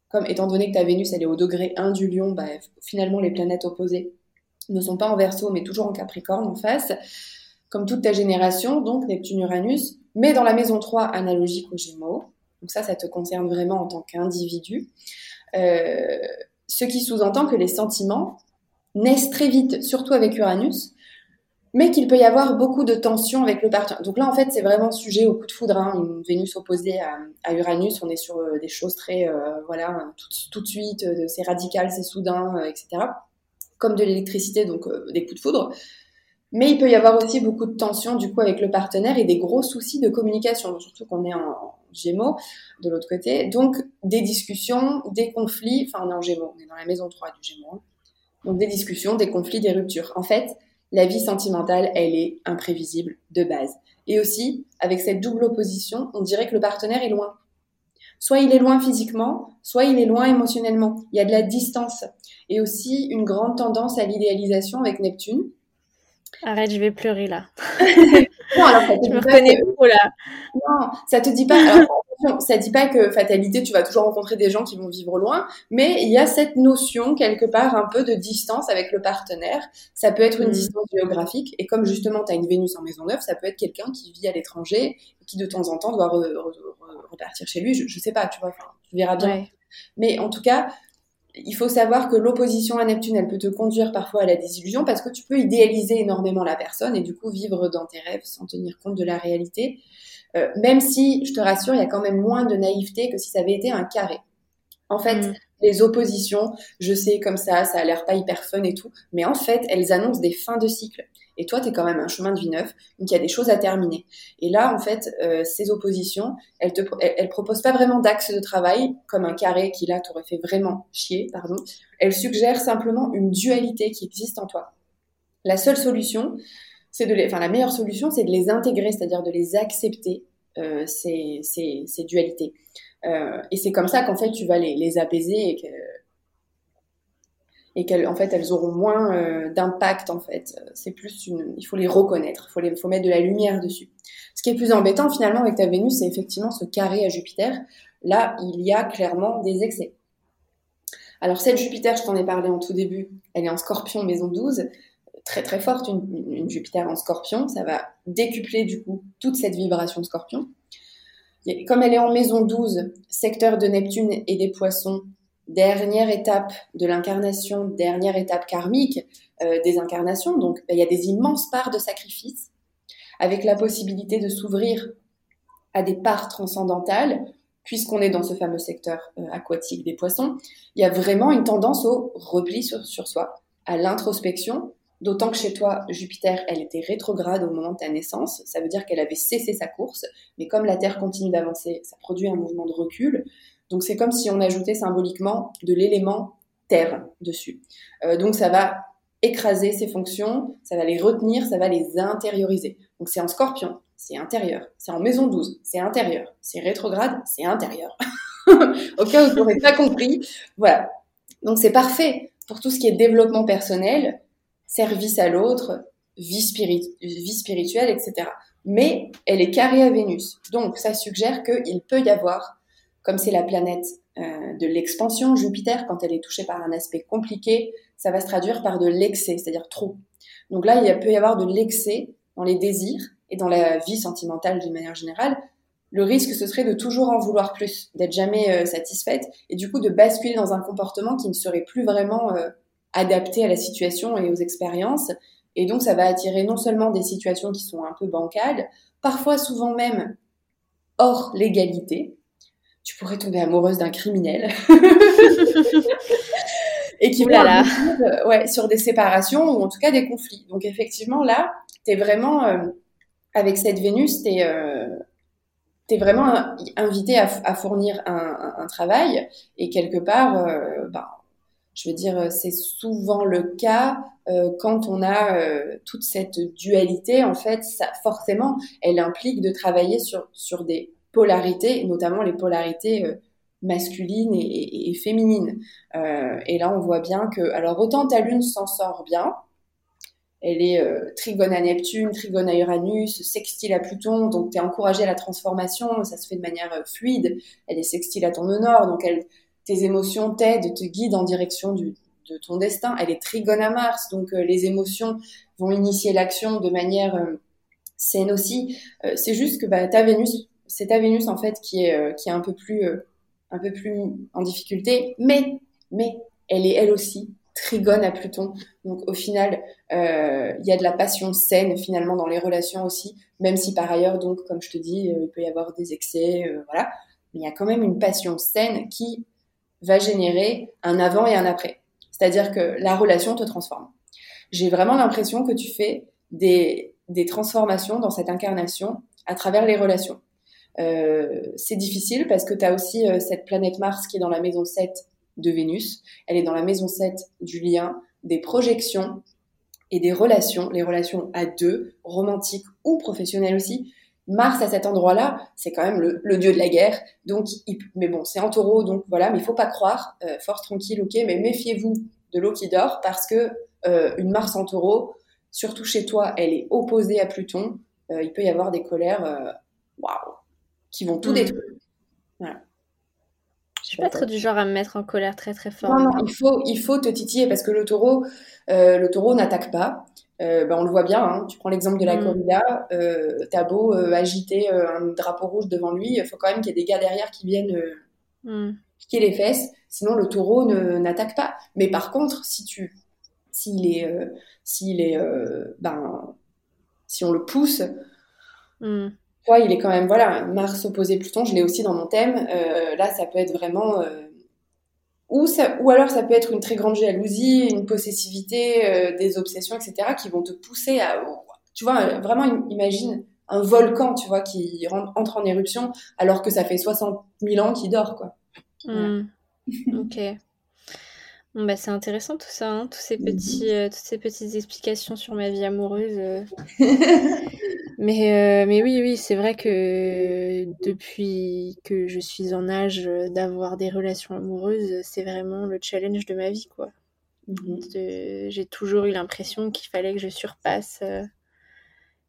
comme étant donné que ta Vénus, elle est au degré un du Lion, bah, finalement, les planètes opposées ne sont pas en Verseau, mais toujours en Capricorne, en face, comme toute ta génération, donc Neptune-Uranus, mais dans la maison trois, analogique aux Gémeaux. Donc ça, ça te concerne vraiment en tant qu'individu. Euh... Ce qui sous-entend que les sentiments naissent très vite, surtout avec Uranus, mais qu'il peut y avoir beaucoup de tensions avec le partenaire. Donc là, en fait, c'est vraiment sujet au coup de foudre. Hein. Une Vénus opposée à, à Uranus, on est sur euh, des choses très, euh, voilà, tout, tout de suite, euh, c'est radical, c'est soudain, euh, et cetera. Comme de l'électricité, donc euh, des coups de foudre. Mais il peut y avoir aussi beaucoup de tensions, du coup, avec le partenaire et des gros soucis de communication, surtout qu'on est en, en Gémeaux, de l'autre côté. Donc, des discussions, des conflits, enfin, on est en Gémeaux, on est dans la maison trois du Gémeaux. Donc, des discussions, des conflits, des ruptures. En fait, la vie sentimentale, elle est imprévisible de base. Et aussi, avec cette double opposition, on dirait que le partenaire est loin. Soit il est loin physiquement, soit il est loin émotionnellement. Il y a de la distance. Et aussi, une grande tendance à l'idéalisation avec Neptune. Arrête, je vais pleurer là. Non, alors ça te je me reconnais trop que... là. Non, ça te dit pas. Alors, attention, ça dit pas que fatalité, tu vas toujours rencontrer des gens qui vont vivre loin, mais il y a cette notion quelque part un peu de distance avec le partenaire. Ça peut être une mmh. distance géographique, et comme justement tu as une Vénus en maison neuf, ça peut être quelqu'un qui vit à l'étranger, qui de temps en temps doit re- re- repartir chez lui, je, je sais pas, tu vois, tu verras bien. Ouais. Mais en tout cas, il faut savoir que l'opposition à Neptune, elle peut te conduire parfois à la désillusion parce que tu peux idéaliser énormément la personne et du coup vivre dans tes rêves sans tenir compte de la réalité. Euh, même si, je te rassure, il y a quand même moins de naïveté que si ça avait été un carré. En fait, mmh. les oppositions, je sais, comme ça, ça a l'air pas hyper fun et tout, mais en fait, elles annoncent des fins de cycle. Et toi, t'es quand même un chemin de vie neuf, donc il y a des choses à terminer. Et là, en fait, euh, ces oppositions, elles te, elles, elles proposent pas vraiment d'axe de travail, comme un carré qui, là, t'aurait fait vraiment chier, pardon. Elles suggèrent simplement une dualité qui existe en toi. La seule solution, c'est de les, enfin, la meilleure solution, c'est de les intégrer, c'est-à-dire de les accepter, euh, ces, ces, ces dualités. Euh, et c'est comme ça qu'en fait, tu vas les, les apaiser et que, et qu'elles, en fait, elles auront moins euh, d'impact, en fait. C'est plus une... Il faut les reconnaître, il faut, les, faut mettre de la lumière dessus. Ce qui est plus embêtant, finalement, avec ta Vénus, c'est effectivement ce carré à Jupiter. Là, il y a clairement des excès. Alors, cette Jupiter, je t'en ai parlé en tout début, elle est en Scorpion, maison douze, très, très forte, une, une Jupiter en Scorpion. Ça va décupler, du coup, toute cette vibration Scorpion. Et comme elle est en maison douze, secteur de Neptune et des Poissons, dernière étape de l'incarnation, dernière étape karmique euh, des incarnations. Donc, il ben, y a des immenses parts de sacrifice avec la possibilité de s'ouvrir à des parts transcendantales puisqu'on est dans ce fameux secteur euh, aquatique des Poissons. Il y a vraiment une tendance au repli sur, sur soi, à l'introspection, d'autant que chez toi, Jupiter, elle était rétrograde au moment de ta naissance. Ça veut dire qu'elle avait cessé sa course, mais comme la Terre continue d'avancer, ça produit un mouvement de recul. Donc, c'est comme si on ajoutait symboliquement de l'élément terre dessus. Euh, donc, ça va écraser ses fonctions, ça va les retenir, ça va les intérioriser. Donc, c'est en Scorpion, c'est intérieur. C'est en maison douze, c'est intérieur. C'est rétrograde, c'est intérieur. Au cas où tu n'aurais pas compris. Voilà. Donc, c'est parfait pour tout ce qui est développement personnel, service à l'autre, vie, spiritu- vie spirituelle, et cetera. Mais elle est carrée à Vénus. Donc, ça suggère qu'il peut y avoir, comme c'est la planète euh, de l'expansion, Jupiter, quand elle est touchée par un aspect compliqué, ça va se traduire par de l'excès, c'est-à-dire trop. Donc là, il peut y avoir de l'excès dans les désirs et dans la vie sentimentale d'une manière générale. Le risque, ce serait de toujours en vouloir plus, d'être jamais euh, satisfaite et du coup de basculer dans un comportement qui ne serait plus vraiment euh, adapté à la situation et aux expériences. Et donc, ça va attirer non seulement des situations qui sont un peu bancales, parfois souvent même hors légalité. Tu pourrais tomber amoureuse d'un criminel et qui va ouais, sur des séparations ou en tout cas des conflits. Donc effectivement, là, tu es vraiment, euh, avec cette Vénus, tu es euh, vraiment invité à, à fournir un, un, un travail et quelque part, euh, bah, je veux dire, c'est souvent le cas euh, quand on a euh, toute cette dualité, en fait, ça, forcément, elle implique de travailler sur, sur des... polarités, notamment les polarités euh, masculines et, et, et féminines. Euh, et là, on voit bien que, alors autant ta Lune s'en sort bien, elle est euh, trigone à Neptune, trigone à Uranus, sextile à Pluton, donc t'es encouragée à la transformation, ça se fait de manière euh, fluide, elle est sextile à ton nœud nord, donc elle, tes émotions t'aident, te guident en direction du, de ton destin, elle est trigone à Mars, donc euh, les émotions vont initier l'action de manière euh, saine aussi. Euh, c'est juste que bah, ta Vénus, c'est ta Vénus, en fait, qui est, euh, qui est un peu plus, euh, un peu plus en difficulté, mais, mais elle est, elle aussi, trigone à Pluton. Donc, au final, euh, il y a de la passion saine, finalement, dans les relations aussi, même si, par ailleurs, donc, comme je te dis, euh, il peut y avoir des excès, euh, voilà. Mais il y a quand même une passion saine qui va générer un avant et un après. C'est-à-dire que la relation te transforme. J'ai vraiment l'impression que tu fais des, des transformations dans cette incarnation à travers les relations. Euh, c'est difficile parce que tu as aussi euh, cette planète Mars qui est dans la maison sept de Vénus. Elle est dans la maison sept du lien, des projections et des relations, les relations à deux, romantiques ou professionnelles aussi. Mars à cet endroit-là, c'est quand même le, le dieu de la guerre. Donc, il, mais bon, c'est en taureau, donc voilà, mais il faut pas croire, euh, fort tranquille, ok, mais méfiez-vous de l'eau qui dort parce que euh, une Mars en taureau, surtout chez toi, elle est opposée à Pluton. Euh, il peut y avoir des colères, waouh, wow, qui vont tout détruire. Voilà. Je suis pas trop du genre à me mettre en colère très très fort. Non, non, il faut, il faut te titiller parce que le taureau, euh, le taureau n'attaque pas. Euh, bah on le voit bien, hein. Tu prends l'exemple de la corrida, euh, t'as beau euh, agiter euh, un drapeau rouge devant lui, il faut quand même qu'il y ait des gars derrière qui viennent euh, mm. piquer les fesses, sinon le taureau ne, n'attaque pas. Mais par contre, si tu, s'il est, euh, s'il est, euh, ben, si on le pousse, mm. toi, il est quand même, voilà, Mars opposé Pluton, je l'ai aussi dans mon thème. Euh, là, ça peut être vraiment. Euh, Ou, ça, ou alors ça peut être une très grande jalousie, une possessivité, euh, des obsessions, et cetera, qui vont te pousser à, tu vois, vraiment imagine un volcan, tu vois, qui rentre, entre en éruption alors que ça fait soixante mille ans qu'il dort, quoi. Mmh. Voilà. Ok. Bon, bah, c'est intéressant tout ça, hein, tous ces petits, euh, toutes ces petites explications sur ma vie amoureuse. Euh... mais, euh, mais oui, oui, c'est vrai que depuis que je suis en âge d'avoir des relations amoureuses, c'est vraiment le challenge de ma vie, quoi. Mm-hmm. De... J'ai toujours eu l'impression qu'il fallait que je surpasse, euh,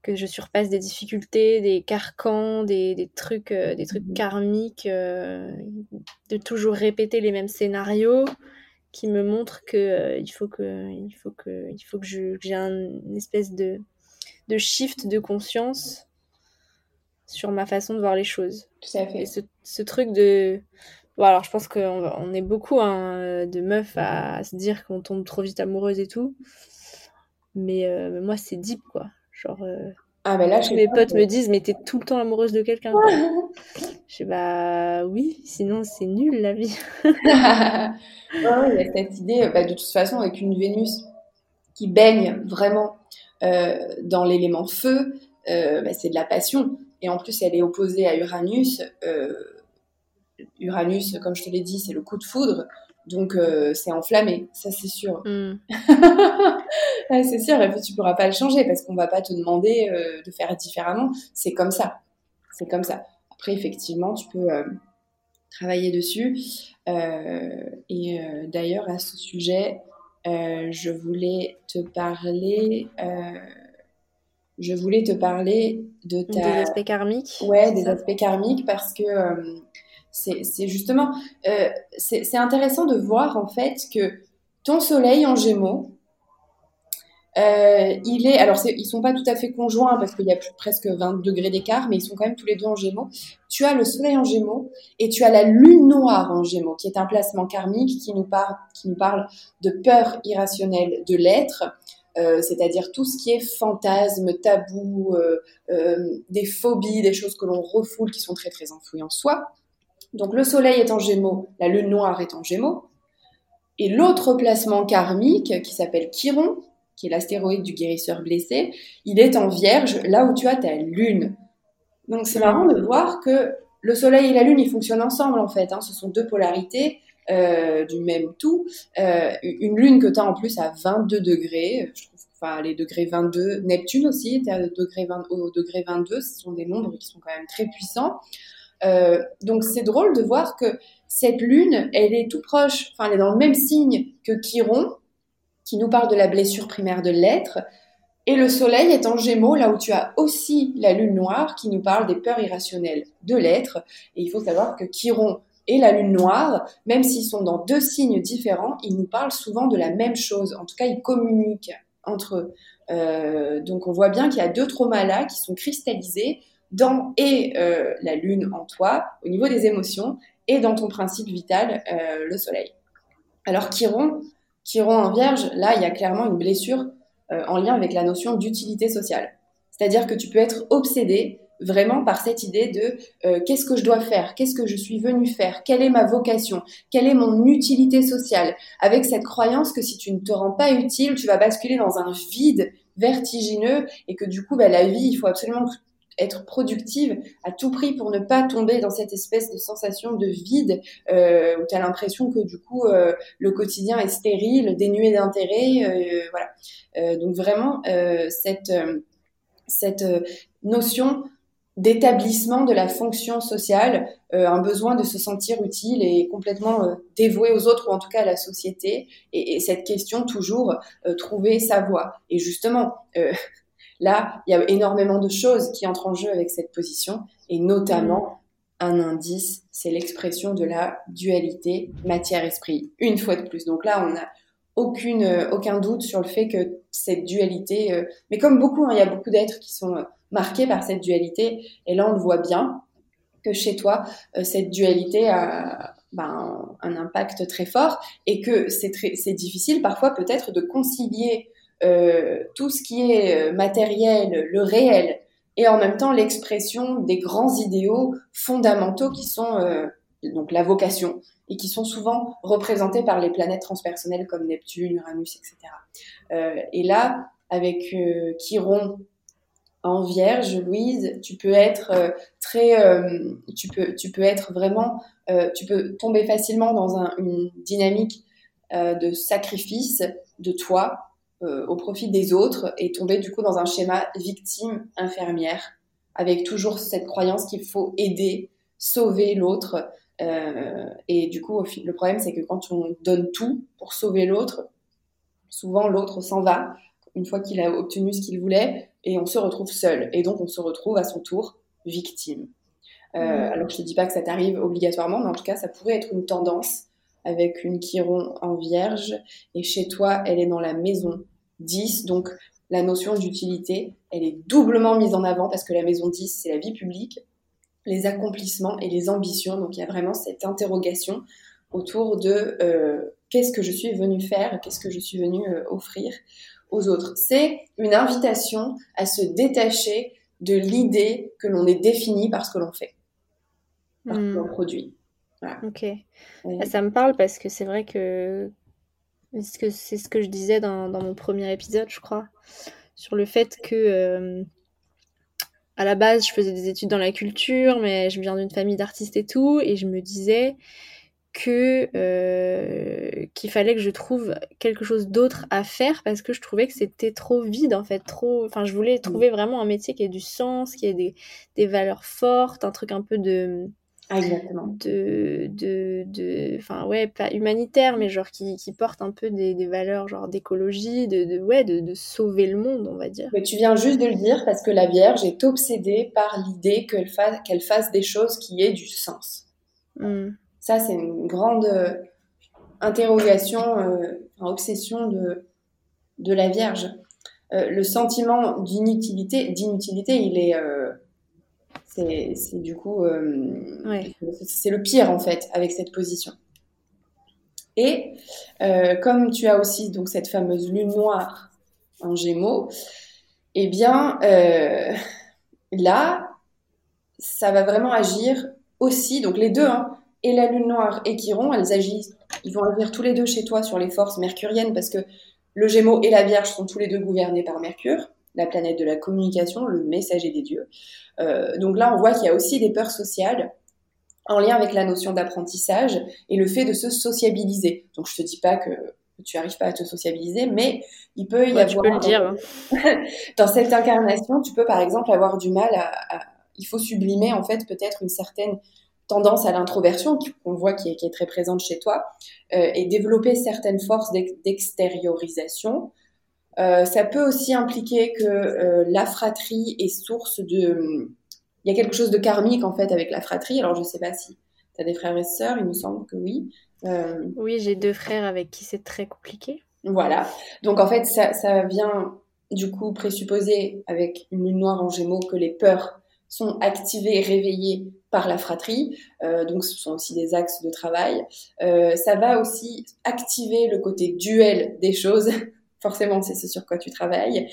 que je surpasse des difficultés, des carcans, des, des trucs, euh, des trucs karmiques, euh, de toujours répéter les mêmes scénarios, qui me montre que euh, il faut que il faut que il faut que je que j'ai un, une espèce de de shift de conscience sur ma façon de voir les choses. Tout à fait. Et ce ce truc de bon, alors je pense qu'on on est beaucoup, hein, de meufs à, à se dire qu'on tombe trop vite amoureuse et tout, mais euh, moi c'est deep, quoi, genre euh... Ah, mais là, tous mes potes que... me disent, mais t'es tout le temps amoureuse de quelqu'un. Quoi. Je sais, bah oui, sinon c'est nul la vie. Ouais, il y a cette idée, bah, de toute façon, avec une Vénus qui baigne vraiment euh, dans l'élément feu, euh, bah, c'est de la passion. Et en plus, elle est opposée à Uranus. Euh, Uranus, comme je te l'ai dit, c'est le coup de foudre. Donc, euh, c'est enflammé, ça c'est sûr. Mm. Ouais, c'est sûr, et puis tu ne pourras pas le changer parce qu'on ne va pas te demander euh, de faire différemment. C'est comme ça, c'est comme ça. Après, effectivement, tu peux euh, travailler dessus. Euh, et euh, d'ailleurs, à ce sujet, euh, je voulais te parler... Euh, je voulais te parler de ta... Des aspects karmiques. Ouais, des ça. aspects karmiques parce que... Euh, C'est, c'est justement, euh, c'est, c'est intéressant de voir en fait que ton soleil en Gémeaux, euh, il est, alors c'est, ils sont pas tout à fait conjoints parce qu'il y a plus, presque vingt degrés d'écart, mais ils sont quand même tous les deux en Gémeaux. Tu as le soleil en Gémeaux et tu as la lune noire en Gémeaux, qui est un placement karmique qui nous parle, qui nous parle de peur irrationnelle de l'être. Euh, c'est-à-dire tout ce qui est fantasme, tabou, euh, euh, des phobies, des choses que l'on refoule, qui sont très très enfouies en soi. Donc, le soleil est en Gémeaux, la lune noire est en Gémeaux. Et l'autre placement karmique, qui s'appelle Chiron, qui est l'astéroïde du guérisseur blessé, il est en Vierge, là où tu as ta lune. Donc, c'est marrant de voir que le soleil et la lune, ils fonctionnent ensemble, en fait. Hein. Ce sont deux polarités euh, du même tout. Euh, une lune que tu as en plus à vingt-deux degrés, je trouve, enfin, les degrés vingt-deux. Neptune aussi, tu as au degré vingt-deux, ce sont des nombres qui sont quand même très puissants. Euh, donc c'est drôle de voir que cette lune, elle est tout proche, enfin elle est dans le même signe que Chiron, qui nous parle de la blessure primaire de l'être, et le soleil est en Gémeaux, là où tu as aussi la lune noire, qui nous parle des peurs irrationnelles de l'être. Et il faut savoir que Chiron et la lune noire, même s'ils sont dans deux signes différents, ils nous parlent souvent de la même chose, en tout cas ils communiquent entre eux. Euh, donc on voit bien qu'il y a deux traumas là qui sont cristallisés dans et euh, la lune en toi, au niveau des émotions, et dans ton principe vital, euh, le soleil. Alors Chiron, Chiron en Vierge, là, il y a clairement une blessure euh, en lien avec la notion d'utilité sociale. C'est-à-dire que tu peux être obsédé vraiment par cette idée de euh, qu'est-ce que je dois faire, qu'est-ce que je suis venue faire, quelle est ma vocation, quelle est mon utilité sociale, avec cette croyance que si tu ne te rends pas utile, tu vas basculer dans un vide vertigineux et que du coup, bah, la vie, il faut absolument que être productive à tout prix pour ne pas tomber dans cette espèce de sensation de vide euh, où tu as l'impression que du coup euh, le quotidien est stérile, dénué d'intérêt, euh, voilà. Euh, donc vraiment euh, cette euh, cette notion d'établissement de la fonction sociale, euh, un besoin de se sentir utile et complètement euh, dévoué aux autres, ou en tout cas à la société, et, et cette question toujours euh, trouver sa voie. Et justement euh, là, il y a énormément de choses qui entrent en jeu avec cette position, et notamment un indice, c'est l'expression de la dualité matière-esprit, une fois de plus. Donc là, on a aucune, euh, aucun doute sur le fait que cette dualité, euh, mais comme beaucoup, hein, il y a beaucoup d'êtres qui sont euh, marqués par cette dualité, et là on le voit bien, que chez toi, euh, cette dualité a ben, un impact très fort, et que c'est, très, c'est difficile parfois peut-être de concilier euh, tout ce qui est euh, matériel, le réel, et en même temps l'expression des grands idéaux fondamentaux qui sont euh, donc la vocation, et qui sont souvent représentés par les planètes transpersonnelles comme Neptune, Uranus, et cetera. Euh, et là, avec euh, Chiron en Vierge, Louise, tu peux être euh, très, euh, tu peux, tu peux être vraiment, euh, tu peux tomber facilement dans un, une dynamique euh, de sacrifice de toi euh, au profit des autres, et tomber du coup dans un schéma victime-infirmière, avec toujours cette croyance qu'il faut aider, sauver l'autre. Euh, et du coup, le problème, c'est que quand on donne tout pour sauver l'autre, souvent l'autre s'en va une fois qu'il a obtenu ce qu'il voulait, et on se retrouve seul. Et donc, on se retrouve à son tour victime. Euh, mmh. Alors, je te dis pas que ça t'arrive obligatoirement, mais en tout cas, ça pourrait être une tendance avec une Chiron en Vierge. Et chez toi, elle est dans la maison dix, donc la notion d'utilité, elle est doublement mise en avant, parce que la maison dix, c'est la vie publique, les accomplissements et les ambitions. Donc, il y a vraiment cette interrogation autour de euh, qu'est-ce que je suis venue faire, qu'est-ce que je suis venue euh, offrir aux autres. C'est une invitation à se détacher de l'idée que l'on est défini par ce que l'on fait, par ce mmh. que l'on produit. Voilà. Ok. Oui. Ça me parle, parce que c'est vrai que c'est ce que je disais dans, dans mon premier épisode, je crois, sur le fait que... Euh... À la base, je faisais des études dans la culture, mais je viens d'une famille d'artistes et tout, et je me disais que, euh, qu'il fallait que je trouve quelque chose d'autre à faire, parce que je trouvais que c'était trop vide, en fait. Trop... Enfin, je voulais trouver vraiment un métier qui ait du sens, qui ait des, des valeurs fortes, un truc un peu de... Ah, exactement. De, de, de, enfin, ouais, pas humanitaire, mais genre qui, qui porte un peu des, des valeurs, genre d'écologie, de, de, ouais, de, de sauver le monde, on va dire. Mais tu viens juste de le dire, parce que la Vierge est obsédée par l'idée qu'elle fasse, qu'elle fasse des choses qui aient du sens. Mm. Ça, c'est une grande euh, interrogation, euh, obsession de, de la Vierge. Euh, le sentiment d'inutilité, d'inutilité, il est. Euh, C'est, c'est du coup, euh, ouais. c'est le pire en fait avec cette position. Et euh, comme tu as aussi donc cette fameuse lune noire en Gémeaux, eh bien euh, là, ça va vraiment agir aussi. Donc les deux, hein, et la lune noire et Chiron, elles agissent. Ils vont agir tous les deux chez toi sur les forces mercuriennes, parce que le Gémeaux et la Vierge sont tous les deux gouvernés par Mercure, la planète de la communication, le messager des dieux. Euh, donc là, on voit qu'il y a aussi des peurs sociales en lien avec la notion d'apprentissage et le fait de se sociabiliser. Donc, je ne te dis pas que tu n'arrives pas à te sociabiliser, mais il peut y ouais, avoir... Tu peux le dire. Hein. Dans cette incarnation, tu peux, par exemple, avoir du mal à... à... Il faut sublimer, en fait, peut-être une certaine tendance à l'introversion qu'on voit qui est, qui est très présente chez toi, euh, et développer certaines forces d'extériorisation. Euh, ça peut aussi impliquer que euh, la fratrie est source de... Il y a quelque chose de karmique, en fait, avec la fratrie. Alors, je ne sais pas si tu as des frères et sœurs, il me semble que oui. Euh... Oui, j'ai deux frères avec qui c'est très compliqué. Voilà. Donc, en fait, ça, ça vient, du coup, présupposer, avec une lune noire en Gémeaux, que les peurs sont activées et réveillées par la fratrie. Euh, donc, ce sont aussi des axes de travail. Euh, ça va aussi activer le côté duel des choses. Forcément, c'est ce sur quoi tu travailles.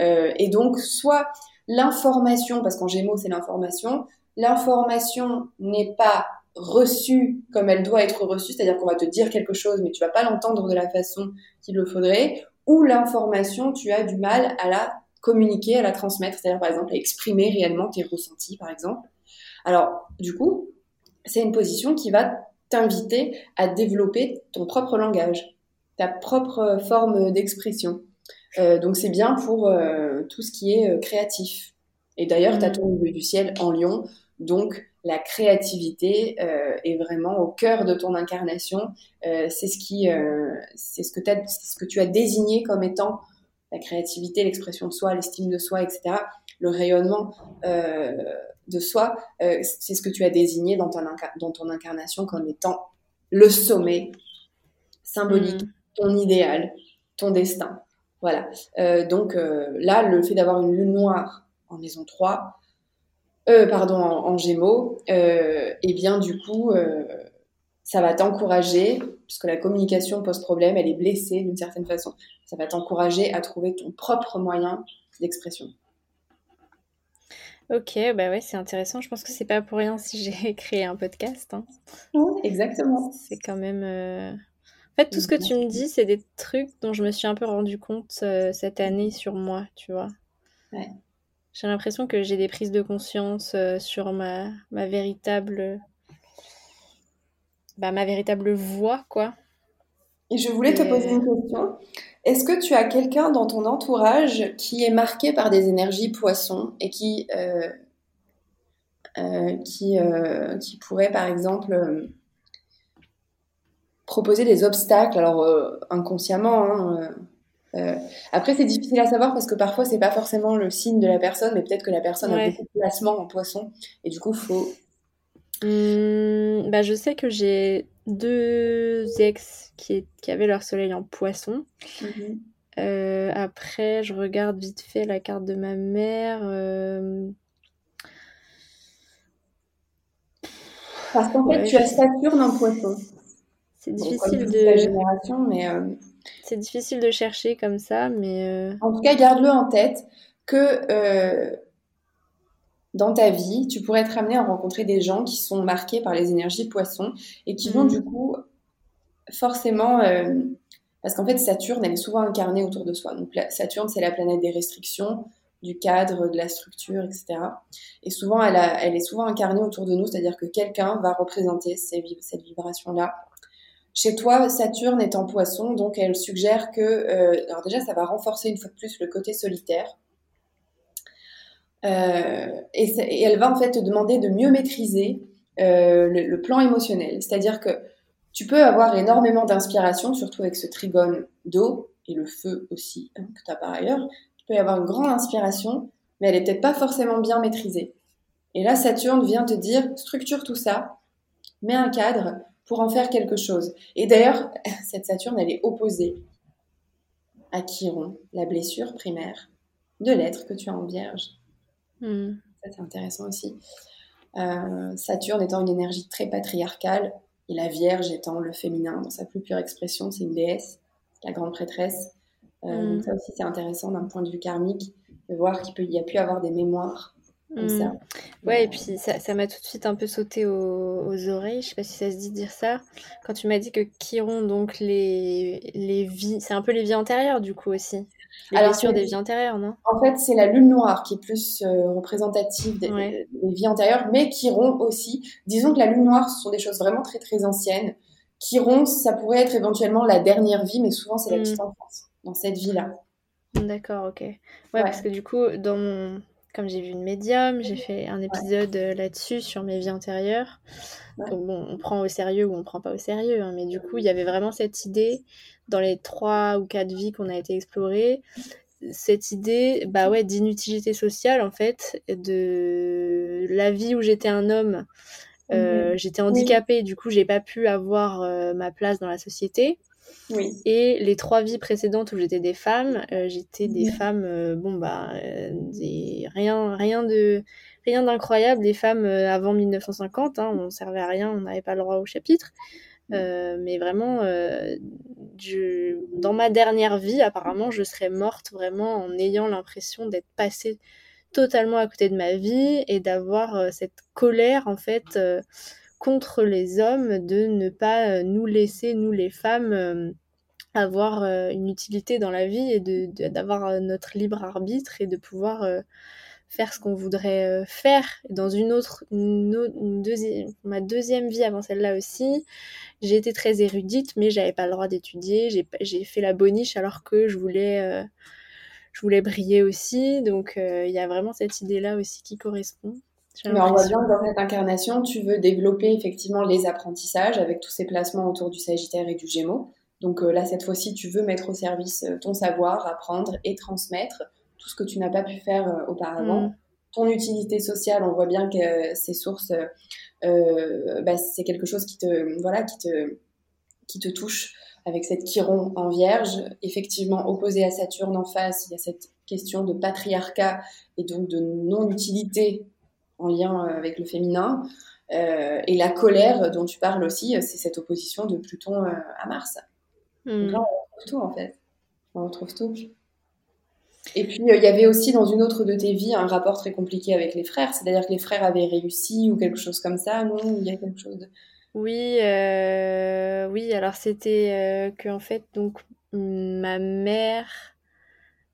Euh, et donc, soit l'information, parce qu'en Gémeaux, c'est l'information, l'information n'est pas reçue comme elle doit être reçue, c'est-à-dire qu'on va te dire quelque chose, mais tu vas pas l'entendre de la façon qu'il le faudrait, ou l'information, tu as du mal à la communiquer, à la transmettre, c'est-à-dire, par exemple, à exprimer réellement tes ressentis, par exemple. Alors, du coup, c'est une position qui va t'inviter à développer ton propre langage, ta propre forme d'expression. Euh, donc, c'est bien pour euh, tout ce qui est euh, créatif. Et d'ailleurs, tu as ton milieu du ciel en Lion, donc la créativité euh, est vraiment au cœur de ton incarnation. Euh, c'est ce qui, euh, c'est ce que t'as, c'est ce que tu as désigné comme étant la créativité, l'expression de soi, l'estime de soi, et cetera, le rayonnement euh, de soi, euh, c'est ce que tu as désigné dans ton, inca- dans ton incarnation comme étant le sommet symbolique, mmh. ton idéal, ton destin. Voilà. Euh, donc euh, là, le fait d'avoir une lune noire en maison trois, euh, pardon, en, en gémeaux, euh, eh bien du coup, euh, ça va t'encourager, puisque la communication pose problème, elle est blessée d'une certaine façon. Ça va t'encourager à trouver ton propre moyen d'expression. Ok, bah ouais, c'est intéressant. Je pense que c'est pas pour rien si j'ai créé un podcast. Hein. Oui, exactement. C'est quand même... Euh... En fait, tout ce que tu me dis, c'est des trucs dont je me suis un peu rendu compte euh, cette année sur moi, tu vois. Ouais. J'ai l'impression que j'ai des prises de conscience euh, sur ma, ma véritable... Bah, ma véritable voix, quoi. Et je voulais Et... te poser une question. Est-ce que tu as quelqu'un dans ton entourage qui est marqué par des énergies poissons et qui, euh, euh, qui, euh, qui pourrait, par exemple, euh, proposer des obstacles, alors euh, inconsciemment. Hein, euh, euh. Après, c'est difficile à savoir parce que parfois, c'est pas forcément le signe de la personne, mais peut-être que la personne ouais. a beaucoup de placements en poissons et du coup, faut... Mmh, bah, je sais que j'ai... deux ex qui, qui avaient leur soleil en poisson. Mmh. Euh, après, je regarde vite fait la carte de ma mère. Euh... Parce qu'en ouais, fait, tu as Saturne en poisson. C'est difficile Donc, de... La génération, mais... Euh... C'est difficile de chercher comme ça, mais... Euh... En tout cas, garde-le en tête que... Euh... Dans ta vie, tu pourrais être amené à rencontrer des gens qui sont marqués par les énergies poissons et qui vont mmh. du coup forcément... Euh, parce qu'en fait, Saturne, elle est souvent incarnée autour de soi. Donc, la, Saturne, c'est la planète des restrictions, du cadre, de la structure, et cetera. Et souvent, elle, a, elle est souvent incarnée autour de nous, c'est-à-dire que quelqu'un va représenter ces, cette vibration-là. Chez toi, Saturne est en poisson, donc elle suggère que... Euh, alors déjà, ça va renforcer une fois de plus le côté solitaire. Euh, et, ça, et elle va en fait te demander de mieux maîtriser euh, le, le plan émotionnel, c'est-à-dire que tu peux avoir énormément d'inspiration, surtout avec ce trigone d'eau et le feu aussi hein, que tu as par ailleurs. Tu peux y avoir une grande inspiration, mais elle est peut-être pas forcément bien maîtrisée. Et là, Saturne vient te dire structure tout ça, mets un cadre pour en faire quelque chose. Et d'ailleurs, cette Saturne, elle est opposée à Chiron, la blessure primaire de l'être que tu as en vierge. Mmh. Ça, c'est intéressant aussi. Euh, Saturne étant une énergie très patriarcale et la Vierge étant le féminin dans sa plus pure expression, c'est une déesse, la grande prêtresse. Euh, mmh. Donc ça aussi, c'est intéressant d'un point de vue karmique de voir qu'il peut, il y a pu avoir des mémoires comme mmh. ça. Ouais, euh... et puis ça, ça m'a tout de suite un peu sauté aux, aux oreilles. Je sais pas si ça se dit de dire ça. Quand tu m'as dit que Chiron, donc les les vies, c'est un peu les vies antérieures du coup aussi. Les Alors, blessures des vies antérieures, non ? En fait, c'est la lune noire qui est plus euh, représentative des, ouais. des vies antérieures, mais Chiron aussi. Disons que la lune noire, ce sont des choses vraiment très, très anciennes. Chiron, ça pourrait être éventuellement la dernière vie, mais souvent, c'est la petite enfance dans cette vie-là. D'accord, ok. Ouais, ouais, parce que du coup, dans mon... comme j'ai vu une médium, j'ai fait un épisode ouais. là-dessus sur mes vies antérieures. Ouais. Donc, bon, on prend au sérieux ou on prend pas au sérieux, hein, mais du coup, il y avait vraiment cette idée... dans les trois ou quatre vies qu'on a été explorées, cette idée bah ouais, d'inutilité sociale, en fait, de la vie où j'étais un homme, euh, mmh. j'étais handicapée, oui. du coup, j'ai pas pu avoir euh, ma place dans la société. Oui. Et les trois vies précédentes où j'étais des femmes, euh, j'étais des oui. femmes, euh, bon, bah, euh, des... rien, rien, de... rien d'incroyable, des femmes euh, avant dix-neuf cent cinquante, hein, on servait à rien, on n'avait pas le droit au chapitre. Euh, mais vraiment, euh, je... dans ma dernière vie, apparemment, je serais morte vraiment en ayant l'impression d'être passée totalement à côté de ma vie et d'avoir euh, cette colère, en fait, euh, contre les hommes de ne pas nous laisser, nous les femmes, euh, avoir euh, une utilité dans la vie et de, de, d'avoir notre libre arbitre et de pouvoir... Euh, faire ce qu'on voudrait faire dans une autre, une autre une deuxi- ma deuxième vie avant celle-là aussi. J'ai été très érudite, mais j'avais pas le droit d'étudier. J'ai, j'ai fait la boniche alors que je voulais, euh, je voulais briller aussi. Donc, il euh, y a vraiment cette idée-là aussi qui correspond. Mais on voit bien que dans cette incarnation, tu veux développer effectivement les apprentissages avec tous ces placements autour du Sagittaire et du Gémeaux. Donc euh, là, cette fois-ci, tu veux mettre au service ton savoir, apprendre et transmettre tout ce que tu n'as pas pu faire euh, auparavant. Mmh. Ton utilité sociale, on voit bien que euh, ces sources, euh, bah, c'est quelque chose qui te, voilà, qui te, qui te touche avec cette Chiron en Vierge, effectivement opposée à Saturne en face, il y a cette question de patriarcat et donc de non-utilité en lien avec le féminin. Euh, et la colère dont tu parles aussi, c'est cette opposition de Pluton euh, à Mars. Mmh. Donc là, on retrouve tout en fait. On retrouve tout. Et puis, il euh, y avait aussi dans une autre de tes vies un rapport très compliqué avec les frères. C'est-à-dire que les frères avaient réussi ou quelque chose comme ça. Non, il y a quelque chose de... Oui, euh, oui. Alors, c'était euh, que en fait, donc, ma mère...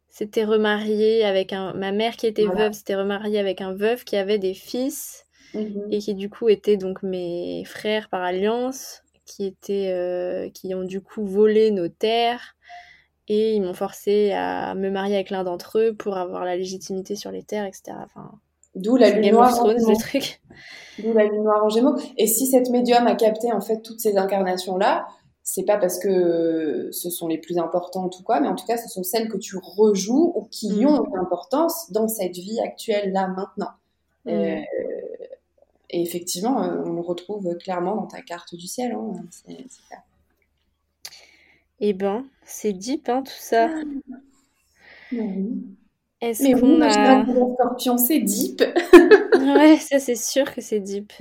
s'était remariée avec un... Ma mère qui était voilà. veuve s'était remariée avec un veuf qui avait des fils mmh. et qui du coup étaient donc mes frères par alliance, qui, étaient, euh, qui ont du coup volé nos terres et ils m'ont forcée à me marier avec l'un d'entre eux pour avoir la légitimité sur les terres, et cetera. Enfin, D'où la lune noire en Gémeaux. D'où la lune noire en Gémeaux. Et si cette médium a capté en fait toutes ces incarnations-là, c'est pas parce que ce sont les plus importantes ou quoi, mais en tout cas, ce sont celles que tu rejoues ou qui mmh. ont une importance dans cette vie actuelle, là, maintenant. Mmh. Euh, et effectivement, on le retrouve clairement dans ta carte du ciel. Hein. C'est, c'est ça. Eh ben, c'est deep, hein, tout ça. Mmh. Est-ce mais qu'on oui, a... Mais oui, scorpion, c'est deep. Ouais, ça, c'est sûr que c'est deep.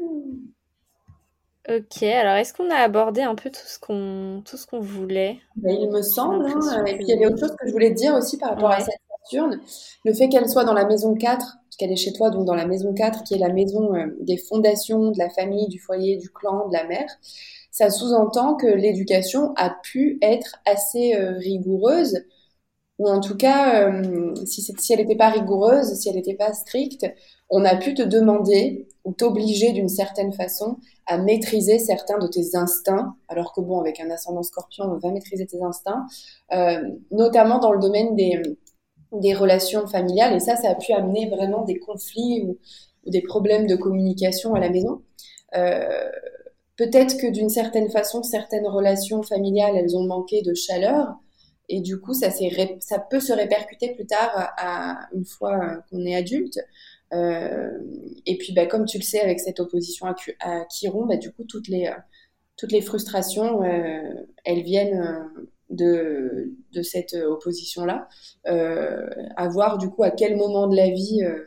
Mmh. Ok, alors est-ce qu'on a abordé un peu tout ce qu'on, tout ce qu'on voulait ? Ben, il me semble, hein. Et puis il y avait autre chose que je voulais te dire aussi par rapport ouais. à cette Saturne, le fait qu'elle soit dans la maison quatre, parce qu'elle est chez toi, donc dans la maison quatre, qui est la maison euh, des fondations, de la famille, du foyer, du clan, de la mère, ça sous-entend que l'éducation a pu être assez euh, rigoureuse, ou en tout cas, euh, si, si elle n'était pas rigoureuse, si elle n'était pas stricte, on a pu te demander ou t'obliger d'une certaine façon à maîtriser certains de tes instincts, alors que bon, avec un ascendant scorpion, on va maîtriser tes instincts, euh, notamment dans le domaine des, des relations familiales, et ça, ça a pu amener vraiment des conflits ou, ou des problèmes de communication à la maison. Euh, peut-être que d'une certaine façon, certaines relations familiales, elles ont manqué de chaleur, et du coup, ça, s'est ré- ça peut se répercuter plus tard, à, une fois qu'on est adulte. Euh, et puis, bah, comme tu le sais, avec cette opposition à, Q- à Chiron, bah, du coup, toutes les, euh, toutes les frustrations, euh, elles viennent euh, de, de cette opposition-là. Euh, à voir, du coup, à quel moment de la vie euh,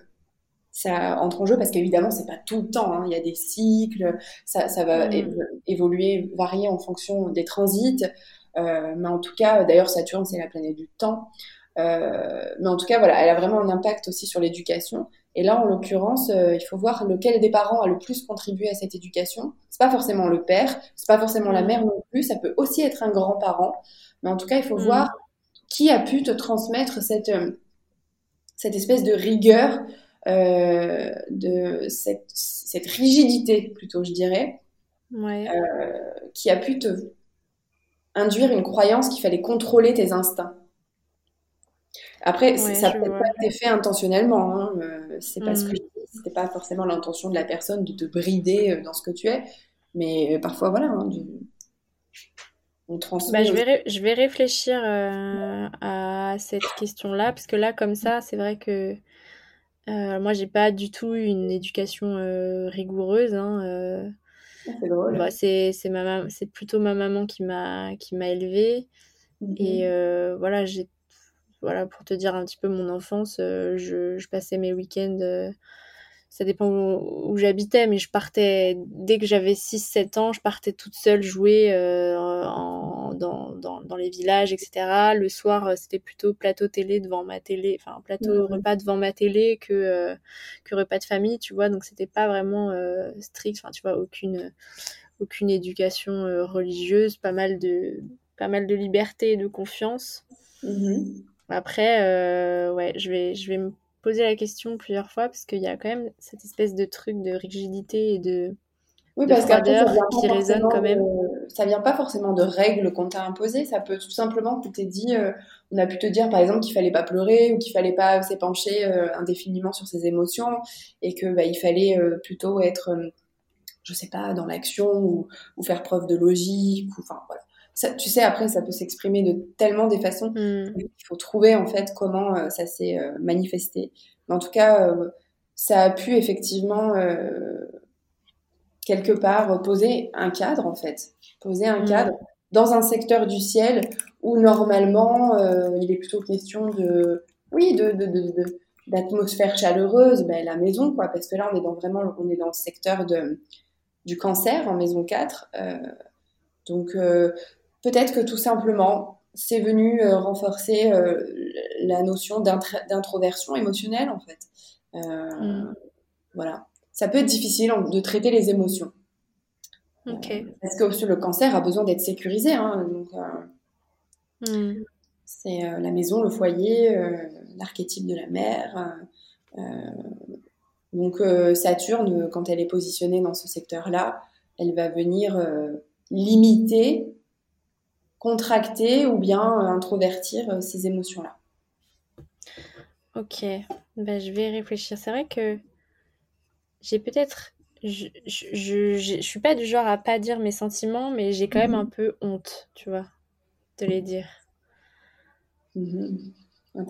ça entre en jeu, parce qu'évidemment, c'est pas tout le temps. Hein. Il y a des cycles, ça, ça va é- évoluer, varier en fonction des transits. Euh, mais en tout cas, d'ailleurs, Saturne, c'est la planète du temps. Euh, mais en tout cas, voilà, elle a vraiment un impact aussi sur l'éducation. Et là, en l'occurrence, euh, il faut voir lequel des parents a le plus contribué à cette éducation. C'est pas forcément le père, c'est pas forcément la mère non plus, ça peut aussi être un grand-parent. Mais en tout cas, il faut mmh. voir qui a pu te transmettre cette, euh, cette espèce de rigueur, euh, de cette, cette rigidité, plutôt, je dirais, ouais. euh, qui a pu te induire une croyance qu'il fallait contrôler tes instincts. Après, ouais, ça peut pas été fait intentionnellement, hein. C'est parce mmh. que c'était pas forcément l'intention de la personne de te brider dans ce que tu es, mais parfois, voilà, hein, du... on transmet... Bah, je, vais ré- je vais réfléchir euh, à cette question-là, parce que là, comme ça, c'est vrai que euh, moi, j'ai pas du tout une éducation euh, rigoureuse, hein, euh... C'est drôle. Bah, c'est, c'est, ma ma- c'est plutôt ma maman qui m'a, qui m'a élevée. Mmh. Et euh, voilà, j'ai, voilà, pour te dire un petit peu mon enfance, euh, je, je passais mes week-ends, euh, ça dépend où, où j'habitais, mais je partais, dès que j'avais six sept ans, je partais toute seule jouer euh, en, dans, dans, dans les villages, et cetera. Le soir, c'était plutôt plateau télé devant ma télé, enfin plateau mmh. repas devant ma télé que, euh, que repas de famille, tu vois. Donc, c'était pas vraiment euh, strict, enfin, tu vois, aucune, aucune éducation euh, religieuse, pas mal de, pas mal de liberté et de confiance. Mmh. Après, euh, ouais, je vais, je vais me poser la question plusieurs fois parce qu'il y a quand même cette espèce de truc de rigidité et de, oui, de parce froideur qui résonne quand même. De, ça vient pas forcément de règles qu'on t'a imposées. Ça peut tout simplement, tu t'es dit, euh, on a pu te dire par exemple qu'il fallait pas pleurer ou qu'il fallait pas s'épancher euh, indéfiniment sur ses émotions et que bah, il fallait euh, plutôt être, euh, je sais pas, dans l'action ou, ou faire preuve de logique. Ou, enfin voilà. Ça, tu sais, après, ça peut s'exprimer de tellement des façons. Mm. Il faut trouver, en fait, comment euh, ça s'est euh, manifesté. Mais en tout cas, euh, ça a pu, effectivement, euh, quelque part, poser un cadre, en fait. Poser un mm. cadre dans un secteur du ciel où normalement euh, il est plutôt question de oui de, de, de, de d'atmosphère chaleureuse, ben la maison quoi, parce que là on est dans vraiment on est dans le secteur de du Cancer en maison quatre, euh, donc euh, peut-être que tout simplement c'est venu euh, renforcer euh, la notion d'introversion émotionnelle en fait. Euh, mm. Voilà, ça peut être difficile de traiter les émotions. Okay. Euh, parce que le cancer a besoin d'être sécurisé, hein, donc euh, mm. c'est euh, la maison, le foyer, euh, l'archétype de la mère. Euh, donc euh, Saturne, quand elle est positionnée dans ce secteur-là, elle va venir euh, limiter, contracter ou bien euh, introvertir euh, ces émotions-là. Ok, ben, je vais réfléchir. C'est vrai que j'ai peut-être... Je, je, je, je, je suis pas du genre à pas dire mes sentiments, mais j'ai quand même un peu honte, tu vois, de les dire. Mmh.